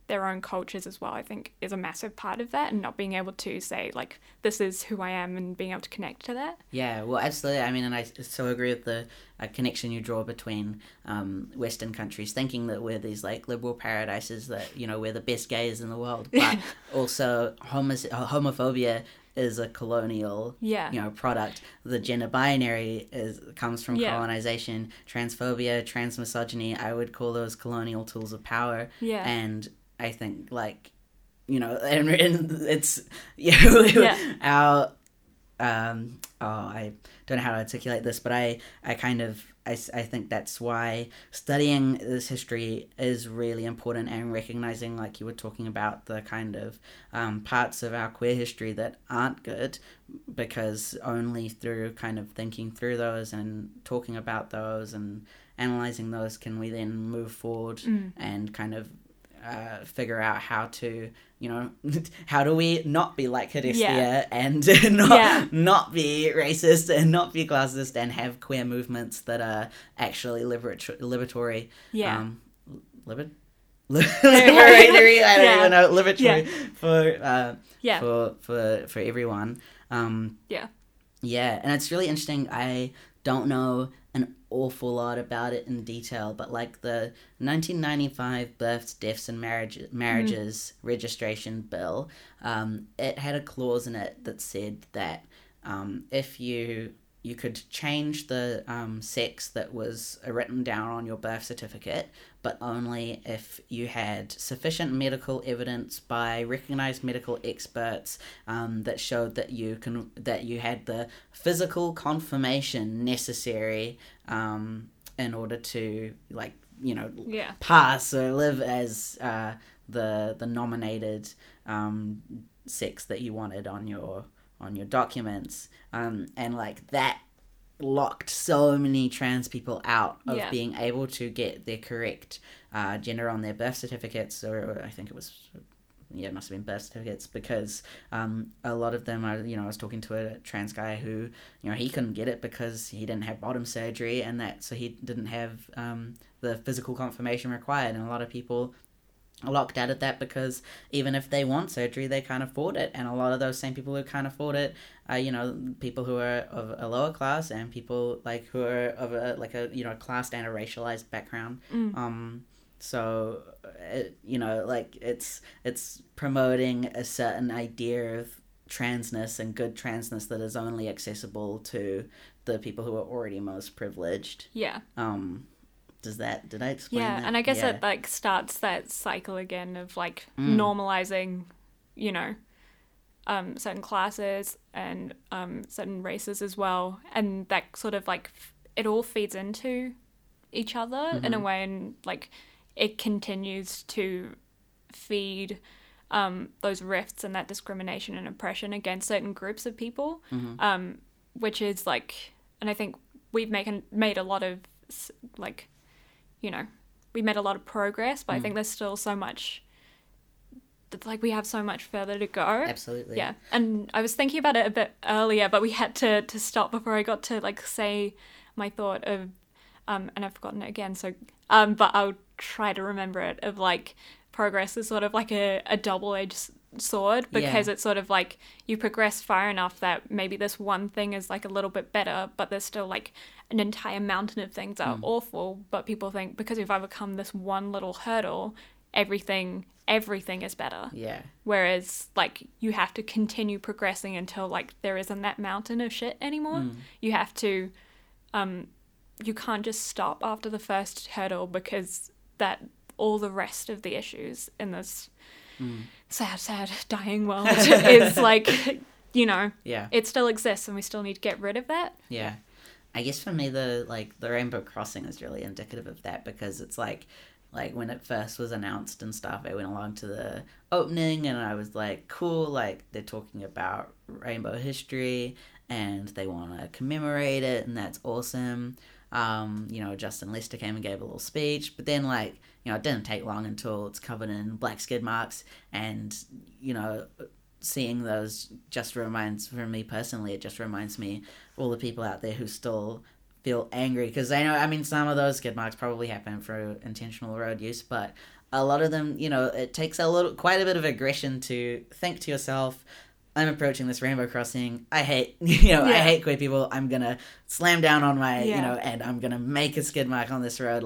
their own cultures as well, I think is a massive part of that, and not being able to say this is who I am and being able to connect to that. Yeah, well, absolutely. I mean, and I so agree with the connection you draw between Western countries thinking that we're these liberal paradises that, we're the best gays in the world, but also homophobia is a colonial, product. The gender binary comes from colonization, transphobia, transmisogyny. I would call those colonial tools of power. Yeah. And I think, and it's, I don't know how to articulate this, but I think that's why studying this history is really important, and recognizing, you were talking about, the kind of parts of our queer history that aren't good, because only through kind of thinking through those and talking about those and analyzing those can we then move forward and kind of figure out how to, how do we not be like Hedesthia and not be racist and not be classist and have queer movements that are actually liberatory. Yeah. Liberatory, I don't even know, liberatory for everyone. Yeah, and it's really interesting. I don't know an awful lot about it in detail, but like the 1995 Births, Deaths and Marriages Registration Bill, it had a clause in it that said that if you could change the sex that was written down on your birth certificate, but only if you had sufficient medical evidence by recognized medical experts that showed that you had the physical confirmation necessary in order to pass or live as the nominated sex that you wanted on your documents, and like that locked so many trans people out of being able to get their correct gender on their birth certificates, or I think it was it must have been birth certificates, because a lot of them are, I was talking to a trans guy who, he couldn't get it because he didn't have bottom surgery and that, so he didn't have the physical confirmation required, and a lot of people locked out of that because even if they want surgery, they can't afford it. And a lot of those same people who can't afford it are, people who are of a lower class and people like who are of a classed and a racialized background. So, it's promoting a certain idea of transness and good transness that is only accessible to the people who are already most privileged. Yeah. Did I explain that? Yeah, and I guess it, starts that cycle again of, normalizing, certain classes and certain races as well. And that sort of, it all feeds into each other in a way. And, it continues to feed those rifts and that discrimination and oppression against certain groups of people, which is, and I think we've made a lot of, we made a lot of progress, but I think there's still so much, we have so much further to go. Absolutely. Yeah. And I was thinking about it a bit earlier, but we had to stop before I got to, say my thought of, and I've forgotten it again, so, but I'll try to remember it, of, progress is sort of like a double-edged sword, because it's sort of, you progress far enough that maybe this one thing is, a little bit better, but there's still, an entire mountain of things that are awful, but people think because we've overcome this one little hurdle, everything is better. Yeah. Whereas you have to continue progressing until there isn't that mountain of shit anymore. You have to you can't just stop after the first hurdle, because that all the rest of the issues in this sad dying world is it still exists, and we still need to get rid of that. Yeah. I guess for me, the Rainbow Crossing is really indicative of that, because it's when it first was announced and stuff, I went along to the opening and I was cool, they're talking about rainbow history and they want to commemorate it, and that's awesome. Justin Lester came and gave a little speech, but then it didn't take long until it's covered in black skid marks, and seeing those reminds me all the people out there who still feel angry, because some of those skid marks probably happen for intentional road use, but a lot of them, it takes quite a bit of aggression to think to yourself, I'm approaching this rainbow crossing, I hate queer people, I'm gonna slam down on my and I'm gonna make a skid mark on this road.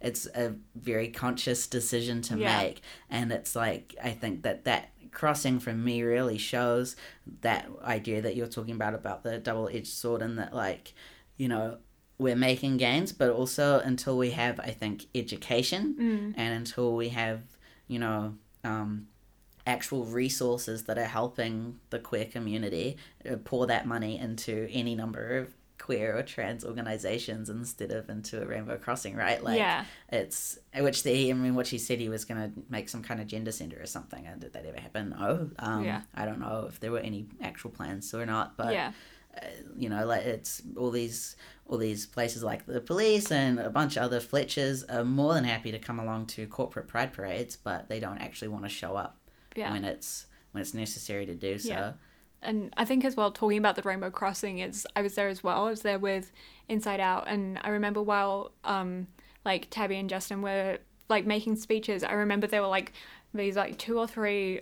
It's a very conscious decision to make, and it's I think that crossing for me really shows that idea that you're talking about the double-edged sword, and that we're making gains, but also until we have education and until we have actual resources that are helping the queer community, pour that money into any number of queer or trans organizations instead of into a rainbow crossing, right? It's what she said, he was gonna make some kind of gender center or something, and did that ever happen? No. I don't know if there were any actual plans or not, but it's all these places like the police and a bunch of other Fletchers are more than happy to come along to corporate pride parades, but they don't actually want to show up when it's necessary to do so. And I think as well, talking about the Rainbow Crossing, I was there as well. I was there with Inside Out, and I remember while Tabby and Justin were making speeches, I remember there were these 2 or 3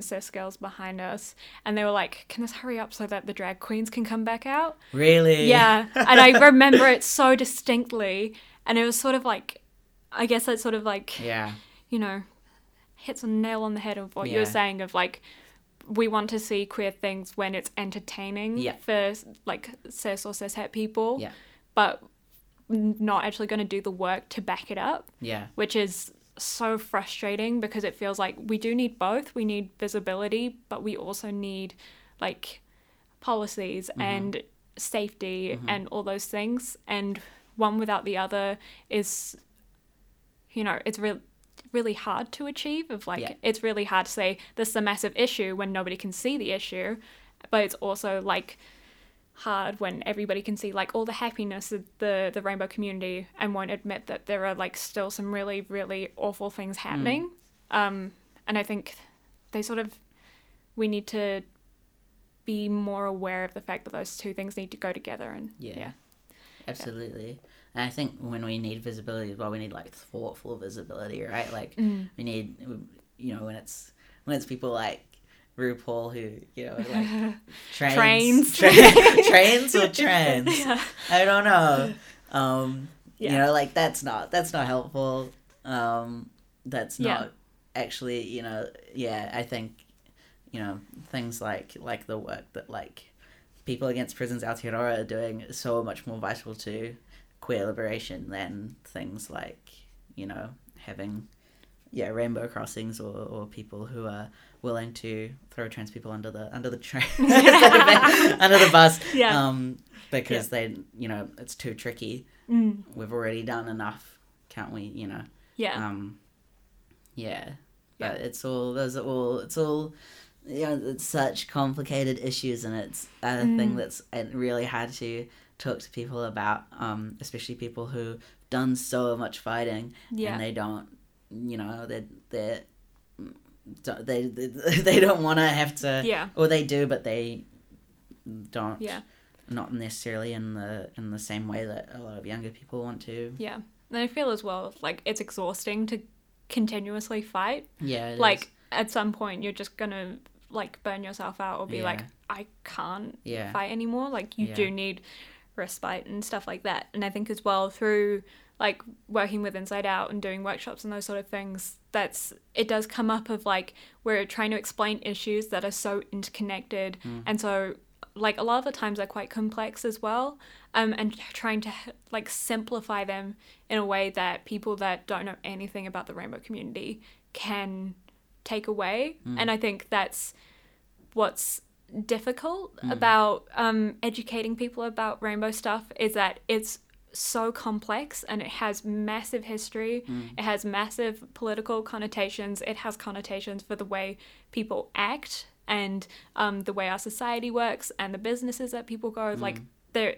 cis girls behind us, and they were like, can this hurry up so that the drag queens can come back out? Really? Yeah. And I remember it so distinctly, and it was sort of like, I guess that's sort of like, yeah, you know, hits a nail on the head of what yeah. you were saying of like, we want to see queer things when it's entertaining yeah. for like cis or cishet people, yeah. but not actually going to do the work to back it up, yeah, which is so frustrating because it feels like we do need both. We need visibility, but we also need like policies mm-hmm. and safety mm-hmm. and all those things, and one without the other is, you know, it's really hard to achieve of like yeah. it's really hard to say this is a massive issue when nobody can see the issue, but it's also like hard when everybody can see like all the happiness of the rainbow community and won't admit that there are like still some really, really awful things happening. And I think they sort of, we need to be more aware of the fact that those two things need to go together. And yeah. Absolutely. And I think when we need visibility as well, we need like thoughtful visibility, right? Like we need, you know, when it's people like RuPaul who, you know, like trains yeah. I don't know. Yeah. You know, like that's not helpful. That's not yeah. actually, you know, yeah, I think, you know, things like the work that like People Against Prisons Aotearoa are doing is so much more vital to queer liberation than things like, you know, having rainbow crossings or people who are willing to throw trans people under the train under the bus because they, you know, it's too tricky. We've already done enough, can't we, you know? But it's all you know, it's such complicated issues, and it's a thing that's really hard to talk to people about, especially people who've done so much fighting and they don't, you know, they don't want to have to, or they do, but they don't, not necessarily in the same way that a lot of younger people want to. Yeah, and I feel as well like it's exhausting to continuously fight. Yeah, like. Is. At some point, you're just going to, like, burn yourself out or be like, I can't fight anymore. Like, you do need respite and stuff like that. And I think as well, through, like, working with Inside Out and doing workshops and those sort of things, it does come up of, like, we're trying to explain issues that are so interconnected. And so, like, a lot of the times are quite complex as well. And trying to, like, simplify them in a way that people that don't know anything about the rainbow community can take away. And I think that's what's difficult about educating people about rainbow stuff, is that it's so complex and it has massive history, it has massive political connotations, it has connotations for the way people act and the way our society works and the businesses that people go, like there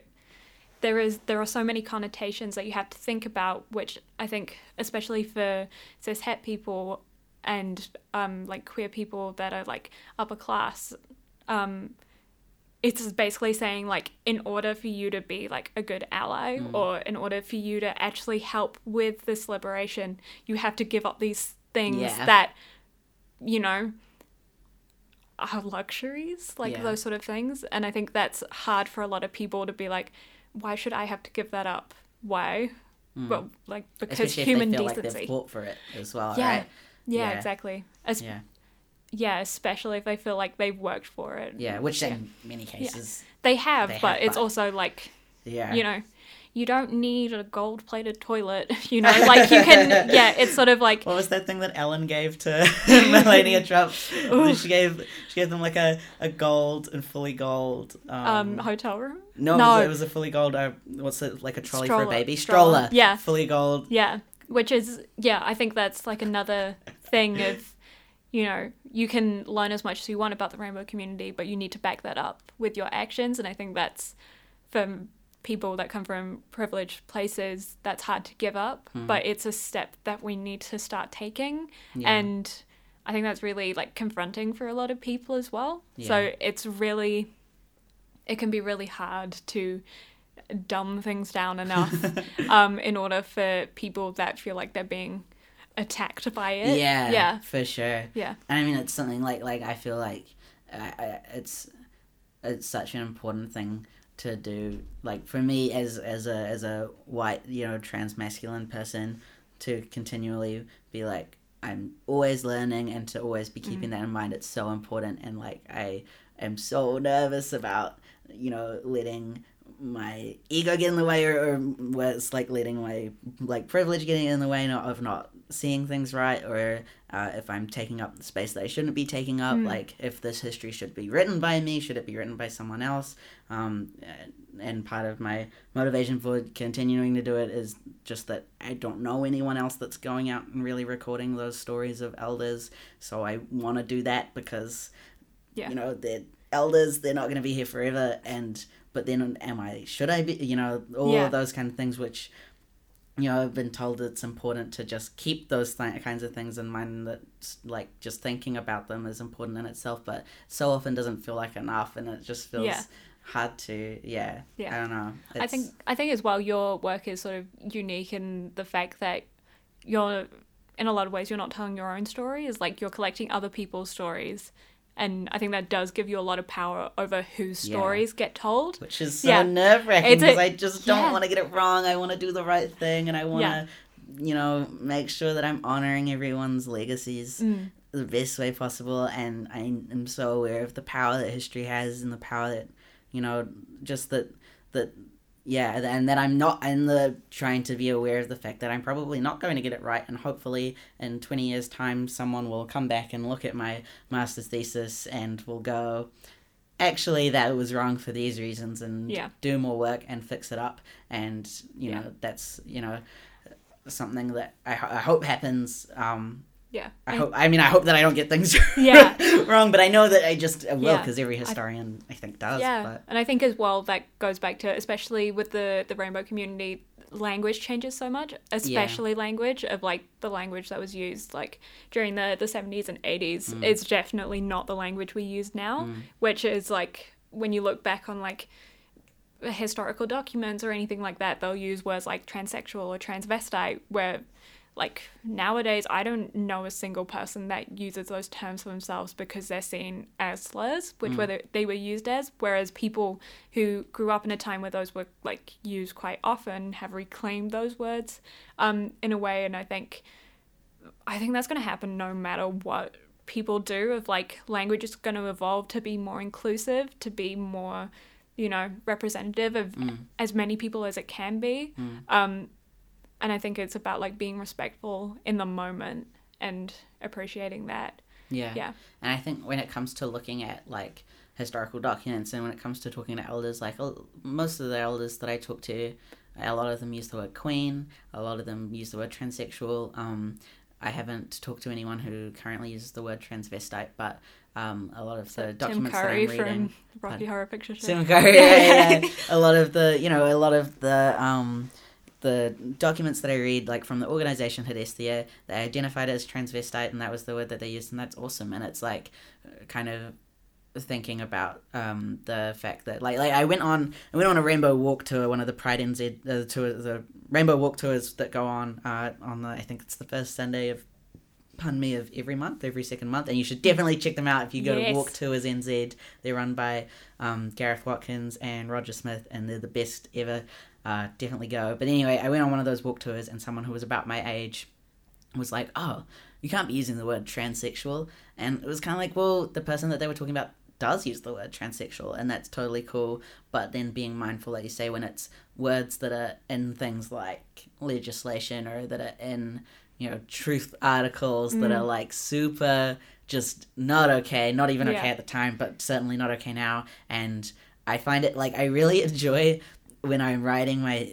are so many connotations that you have to think about, which I think especially for cishet people and like queer people that are like upper class, it's basically saying like, in order for you to be like a good ally or in order for you to actually help with this liberation, you have to give up these things that, you know, are luxuries, like those sort of things. And I think that's hard for a lot of people to be like, why should I have to give that up? Why? Well, like, because especially human if they feel decency. Like they've fought for it as well, right? Yeah, exactly. Especially if they feel like they've worked for it. Yeah, which in many cases... They have, but it's also like, you know, you don't need a gold-plated toilet, you know, like you can... Yeah, it's sort of like... What was that thing that Ellen gave to Melania Trump? She gave them like a gold and fully gold... hotel room? No. It was a fully gold... what's it, like a trolley stroller, for a baby? Stroller. Yeah. Fully gold. Yeah. Which is, I think that's like another thing of, you know, you can learn as much as you want about the rainbow community, but you need to back that up with your actions. And I think that's, for people that come from privileged places, that's hard to give up, but it's a step that we need to start taking. Yeah. And I think that's really like confronting for a lot of people as well. Yeah. So it can be really hard to dumb things down enough in order for people that feel like they're being attacked by it. Yeah, for sure. Yeah. And I mean, it's something like I feel like it's such an important thing to do. Like for me as a white, trans masculine person, to continually be like, I'm always learning and to always be keeping that in mind. It's so important. And like, I am so nervous about, letting my ego get in the way or where it's like letting my like privilege getting in the way of not seeing things right, or if I'm taking up the space that I shouldn't be taking up, like if this history should be written by me, should it be written by someone else? And part of my motivation for continuing to do it is just that I don't know anyone else that's going out and really recording those stories of elders, so I want to do that because they're elders, they're not going to be here forever, but then should I be, all of those kind of things, which, I've been told it's important to just keep those kinds of things in mind, and that like just thinking about them is important in itself, but so often doesn't feel like enough, and it just feels hard to, I don't know. I think as well your work is sort of unique in the fact that you're, in a lot of ways, you're not telling your own story, is like you're collecting other people's stories. And I think that does give you a lot of power over whose stories get told. Which is so nerve-wracking because I just don't want to get it wrong. I want to do the right thing, and I want to, make sure that I'm honouring everyone's legacies the best way possible. And I am so aware of the power that history has, and the power that, just that and that I'm not, and the trying to be aware of the fact that I'm probably not going to get it right, and hopefully in 20 years' time someone will come back and look at my master's thesis and will go, actually that was wrong for these reasons, and do more work and fix it up, and that's something that I hope happens. I hope that I don't get things wrong, but I know that I just will, because every historian, I think, does. Yeah, but. And I think as well that goes back to, especially with the rainbow community, language changes so much, especially language of, like, the language that was used, like, during the 70s and 80s is definitely not the language we use now, which is, like, when you look back on, like, historical documents or anything like that, they'll use words like transsexual or transvestite, where... Like, nowadays, I don't know a single person that uses those terms for themselves because they're seen as slurs, which they were used as, whereas people who grew up in a time where those were, like, used quite often have reclaimed those words in a way, and I think that's going to happen no matter what people do, of, like, language is going to evolve to be more inclusive, to be more, representative of as many people as it can be, and I think it's about, like, being respectful in the moment and appreciating that. Yeah. And I think when it comes to looking at, like, historical documents, and when it comes to talking to elders, like, most of the elders that I talk to, a lot of them use the word queen, a lot of them use the word transsexual. I haven't talked to anyone who currently uses the word transvestite, but... a lot of the documents that I'm reading. Tim Curry from Rocky Horror Picture Show. Tim Curry, yeah. The documents that I read, like, from the organisation Hedesthia, they identified it as transvestite, and that was the word that they used, and that's awesome. And it's, like, kind of thinking about the fact that, like I went on a Rainbow Walk tour, one of the Pride N Z tours, the Rainbow Walk tours that go on the, I think it's the first Sunday of, pardon me, of every month, every second month, and you should definitely check them out if you go to Walk Tours NZ. They're run by Gareth Watkins and Roger Smith, and they're the best ever. Definitely go. But anyway, I went on one of those walk tours, and someone who was about my age was like, oh, you can't be using the word transsexual. And it was kind of like, well, the person that they were talking about does use the word transsexual, and that's totally cool. But then being mindful, like you say, when it's words that are in things like legislation, or that are in, truth articles that are, like, super just not okay, not even okay at the time, but certainly not okay now. And I find it, like, I really enjoy... when I'm writing my,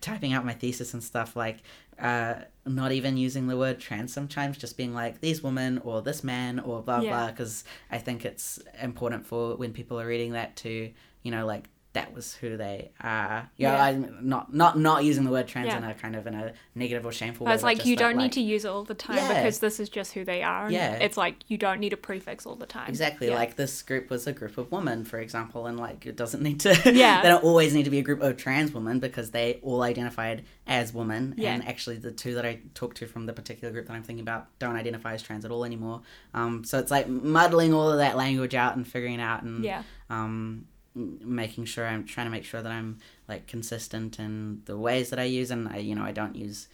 typing out my thesis and stuff, like, not even using the word trans sometimes, just being like, these women or this man or blah, blah, because I think it's important for when people are reading that to, like, that was who they are. I'm not using the word trans in a kind of in a negative or shameful way. I was like, you don't need to use it all the time because this is just who they are. And it's like, you don't need a prefix all the time. Exactly. Yeah. Like this group was a group of women, for example, and like it doesn't need to, they don't always need to be a group of trans women because they all identified as women. Yeah. And actually the two that I talked to from the particular group that I'm thinking about don't identify as trans at all anymore. So it's like muddling all of that language out and figuring it out and, making sure I'm trying to make sure that I'm like consistent in the ways that I use, and I, you know, I don't use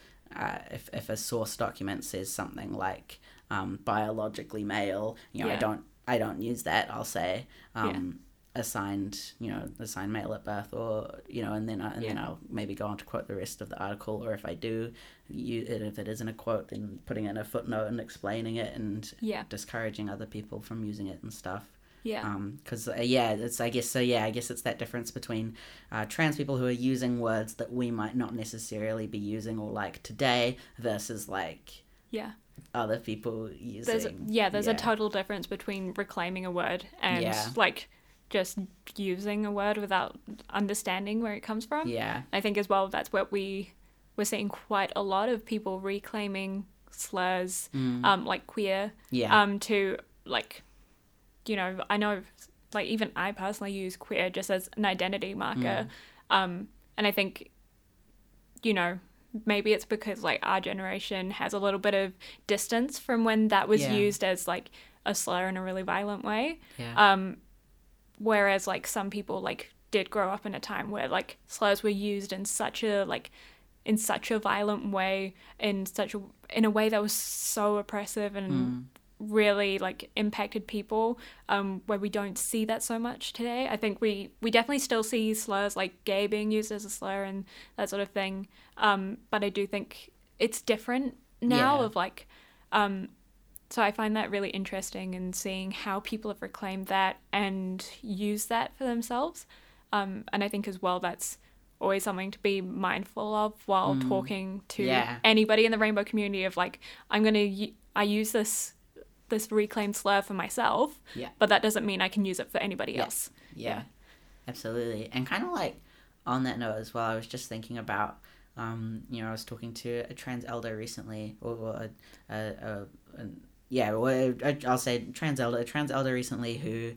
if a source document says something like biologically male, you know, I don't use that. I'll say assigned male at birth, or you know, and then I'll maybe go on to quote the rest of the article, or if I do, if it isn't a quote, then putting in a footnote and explaining it and discouraging other people from using it and stuff. Yeah. Because it's I guess it's that difference between trans people who are using words that we might not necessarily be using or like today versus like other people using. There's a total difference between reclaiming a word and like just using a word without understanding where it comes from. Yeah. I think as well that's what we were seeing quite a lot of people reclaiming slurs, like queer, to like. You know, I know, like, even I personally use queer just as an identity marker. And I think, you know, maybe it's because, like, our generation has a little bit of distance from when that was used as, like, a slur in a really violent way. Yeah. Whereas, like, some people, like, did grow up in a time where, like, slurs were used in such a, like, in such a violent way, in a way that was so oppressive and... really like impacted people, where we don't see that so much today. I think we definitely still see slurs like gay being used as a slur and that sort of thing, but I do think it's different now of like, so I find that really interesting and seeing how people have reclaimed that and used that for themselves, and I think as well that's always something to be mindful of while talking to anybody in the rainbow community of like, I use this reclaimed slur for myself, but that doesn't mean I can use it for anybody else. Yeah, absolutely. And kind of like on that note as well, I was just thinking about, you know, I was talking to a trans elder recently, or a trans elder recently who,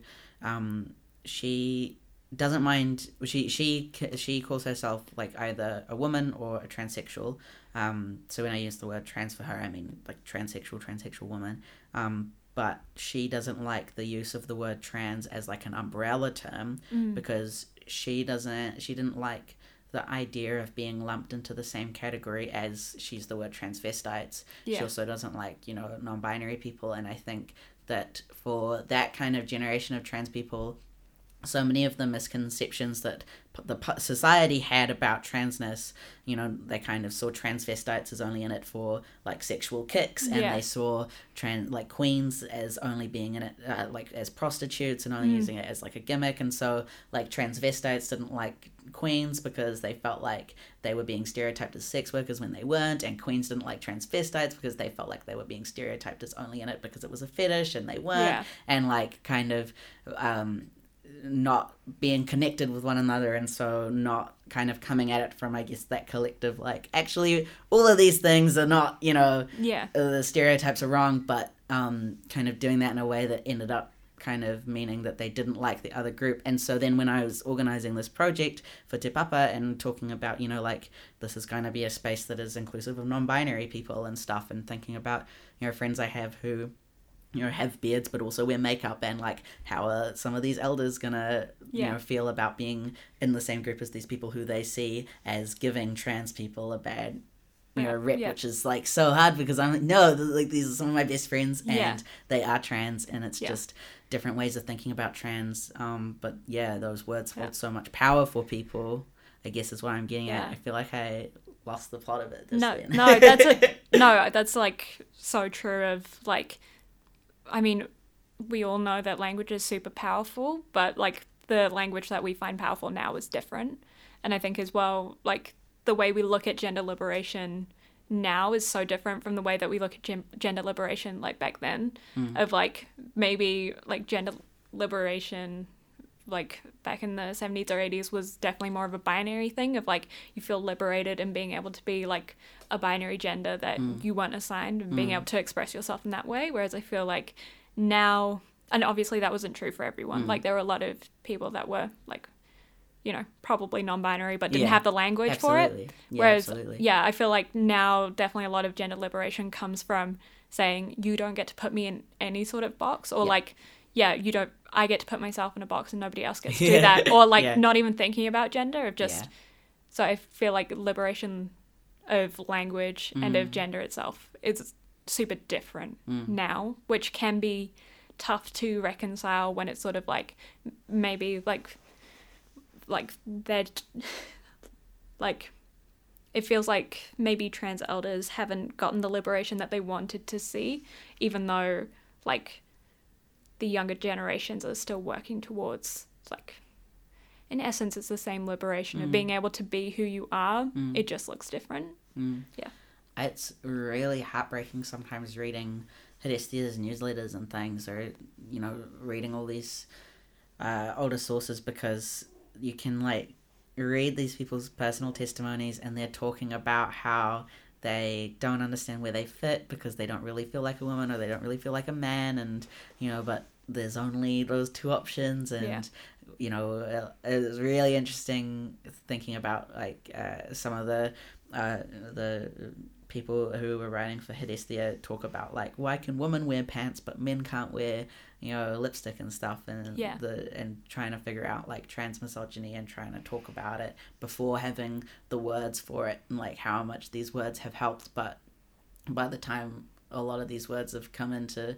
she doesn't mind, she calls herself like either a woman or a transsexual. So when I use the word trans for her, I mean like transsexual woman. But she doesn't like the use of the word trans as like an umbrella term because she didn't like the idea of being lumped into the same category as she's the word transvestites. Yeah. She also doesn't like, you know, non-binary people. And I think that for that kind of generation of trans people, so many of the misconceptions that the society had about transness, you know, they kind of saw transvestites as only in it for like sexual kicks, and they saw like queens as only being in it like as prostitutes and only using it as like a gimmick. And so like transvestites didn't like queens because they felt like they were being stereotyped as sex workers when they weren't, and queens didn't like transvestites because they felt like they were being stereotyped as only in it because it was a fetish and they weren't, and like kind of not being connected with one another, and so not kind of coming at it from, I guess, that collective, like, actually all of these things are not, you know, the stereotypes are wrong, but kind of doing that in a way that ended up kind of meaning that they didn't like the other group. And so then when I was organising this project for Te Papa and talking about, you know, like, this is going to be a space that is inclusive of non-binary people and stuff, and thinking about, you know, friends I have who... you know, have beards but also wear makeup, and like, how are some of these elders gonna you know, feel about being in the same group as these people who they see as giving trans people a bad you know rep, which is like so hard, because I'm like, no, like, these are some of my best friends and they are trans, and it's just different ways of thinking about trans, but those words hold so much power for people, I guess, is what I'm getting at. I feel like I lost the plot of it. That's like so true of like, I mean, we all know that language is super powerful, but, like, the language that we find powerful now is different. And I think as well, like, the way we look at gender liberation now is so different from the way that we look at gender liberation, like, back then. Of, like, maybe, like, gender liberation like back in the 70s or 80s was definitely more of a binary thing of like you feel liberated in being able to be like a binary gender that you weren't assigned and being able to express yourself in that way, whereas I feel like now, and obviously that wasn't true for everyone, like there were a lot of people that were like, you know, probably non-binary but didn't have the language for it, whereas I feel like now definitely a lot of gender liberation comes from saying you don't get to put me in any sort of box, or like you don't, I get to put myself in a box and nobody else gets to do that, or like not even thinking about gender of just so I feel like liberation of language and of gender itself is super different now, which can be tough to reconcile when it's sort of like maybe like they're like, it feels like maybe trans elders haven't gotten the liberation that they wanted to see, even though like the younger generations are still working towards, like, in essence it's the same liberation of being able to be who you are, it just looks different. It's really heartbreaking sometimes reading Hedesthia's newsletters and things, or you know, reading all these older sources, because you can like read these people's personal testimonies and they're talking about how they don't understand where they fit because they don't really feel like a woman or they don't really feel like a man, and you know, but there's only those two options, and you know, it was really interesting thinking about like some of the people who were writing for Hedesthia talk about like, why can women wear pants but men can't wear, you know, lipstick and stuff, and and trying to figure out like trans misogyny and trying to talk about it before having the words for it, and like how much these words have helped, but by the time a lot of these words have come into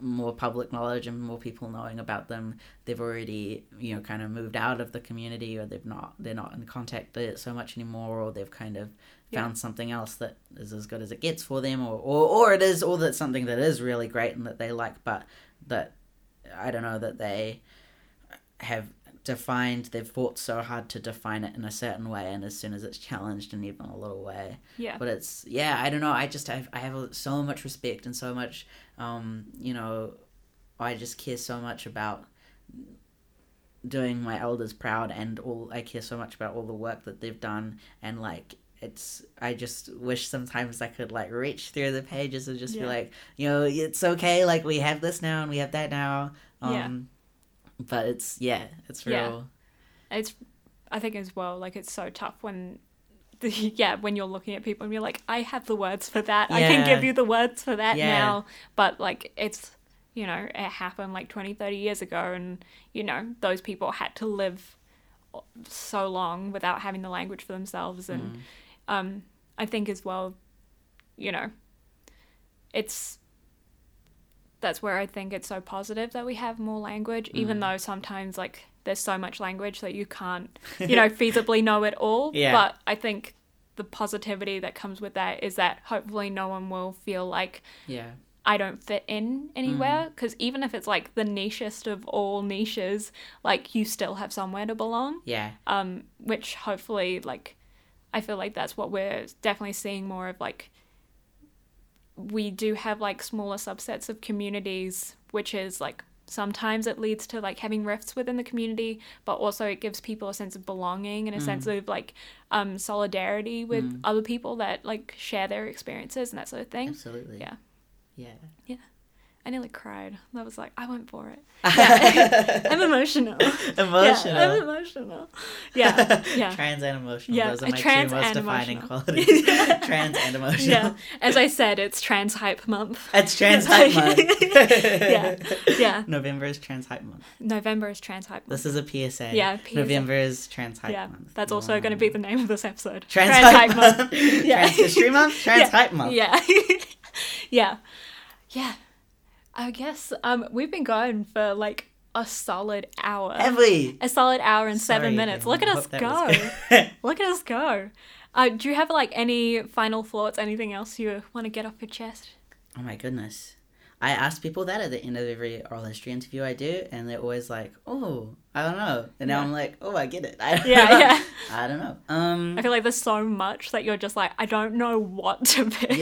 more public knowledge and more people knowing about them, they've already, you know, kind of moved out of the community, or they're not in contact with it so much anymore, or they've kind of found something else that is as good as it gets for them, or it is, or that's something that is really great and that they like, but that, I don't know, that they have defined, they've fought so hard to define it in a certain way, and as soon as it's challenged in even a little way, but it's I don't know, I just I have so much respect and so much you know, I just care so much about doing my elders proud, and all, I care so much about all the work that they've done, and like it's, I just wish sometimes I could like reach through the pages and just be like, you know, it's okay, like we have this now and we have that now, but it's it's real. It's, I think as well, like it's so tough when the when you're looking at people and you're like, I have the words for that, I can give you the words for that now, but like it's, you know, it happened like 20-30 years ago, and you know, those people had to live so long without having the language for themselves, and I think as well, you know, it's, that's where I think it's so positive that we have more language, even though sometimes like there's so much language that you can't, you know, feasibly know it all. But I think the positivity that comes with that is that hopefully no one will feel like I don't fit in anywhere, because even if it's like the nichest of all niches, like you still have somewhere to belong. Which hopefully, like, I feel like that's what we're definitely seeing more of, like, we do have like smaller subsets of communities, which is like sometimes it leads to like having rifts within the community, but also it gives people a sense of belonging and a sense of like solidarity with other people that like share their experiences and that sort of thing. Absolutely. I nearly cried. That was like, I went for it. I'm emotional. Trans and emotional. Those are my two most defining qualities. Trans and emotional. As I said, it's Trans Hype Month. It's Trans Hype Month. November is Trans Hype Month. This is a PSA. PSA. November is Trans Hype Month. That's also going to be the name of this episode. Trans Hype Month. Trans History Month. Trans Hype Month. I guess we've been going for like a solid hour. Have we? A solid hour and 7 minutes. Look at us go. Look at us go. Do you have like any final thoughts, anything else you want to get off your chest? Oh my goodness. I ask people that at the end of every oral history interview I do, and they're always like, oh, I don't know. And now I'm like, oh, I get it. I don't know. I feel like there's so much that you're just like, I don't know what to pick.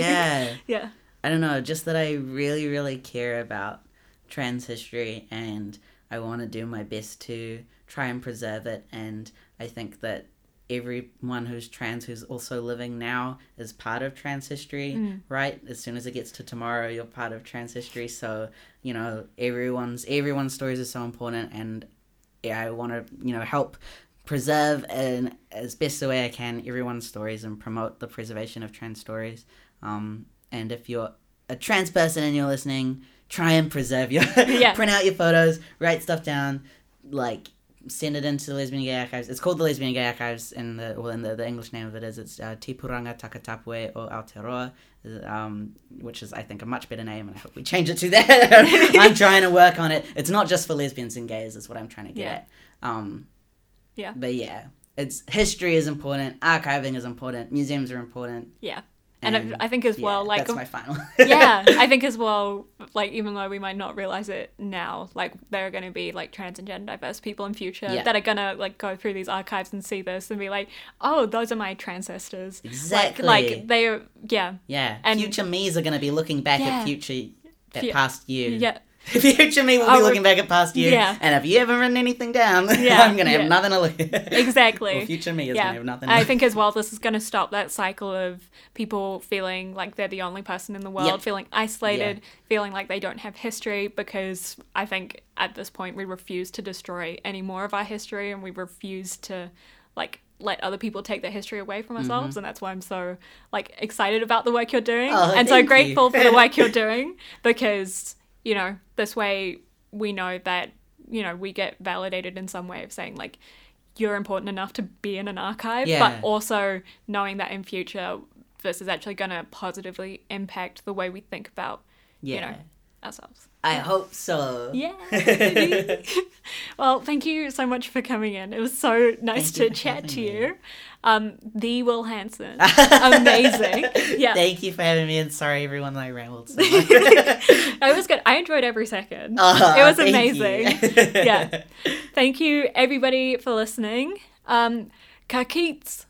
I don't know, just that I really, really care about trans history, and I want to do my best to try and preserve it. And I think that everyone who's trans who's also living now is part of trans history, right? As soon as it gets to tomorrow, you're part of trans history. So, you know, everyone's stories are so important, and I want to, help preserve in as best a way I can everyone's stories and promote the preservation of trans stories. And if you're a trans person and you're listening, try and preserve your print out your photos, write stuff down, send it into the Lesbian and Gay Archives. It's called the Lesbian and Gay Archives, and the English name of it is it's Te Puranga Takatāpui o Aotearoa, which is, I think, a much better name, and I hope we change it to that. I'm trying to work on it. It's not just for lesbians and gays, is what I'm trying to get at. But it's history is important, archiving is important, museums are important. Yeah. And I think as well, that's my final. I think as well, even though we might not realize it now, there are going to be trans and gender diverse people in future that are going to go through these archives and see this and be like, oh, those are my transcestors. Exactly. They are, yeah. And future me's are going to be looking back at past you. Yeah. Future me will be looking back at past you, and if you haven't written anything down, I'm going to have nothing to look at. Exactly. Well, future me is going to have nothing to look at. I think as well this is going to stop that cycle of people feeling like they're the only person in the world, feeling isolated, feeling like they don't have history, because I think at this point we refuse to destroy any more of our history, and we refuse to, let other people take their history away from ourselves, and that's why I'm so, excited about the work you're doing, and so grateful for the work you're doing, because... this way we know that, we get validated in some way of saying, you're important enough to be in an archive, but also knowing that in future this is actually going to positively impact the way we think about, ourselves. I hope so. Yeah. Well, thank you so much for coming in. It was so nice to chat to you. The Will Hanson. Amazing. Yeah. Thank you for having me, and sorry everyone I rambled so much. It was good. I enjoyed every second. It was amazing. Thank you everybody for listening. Ka keats.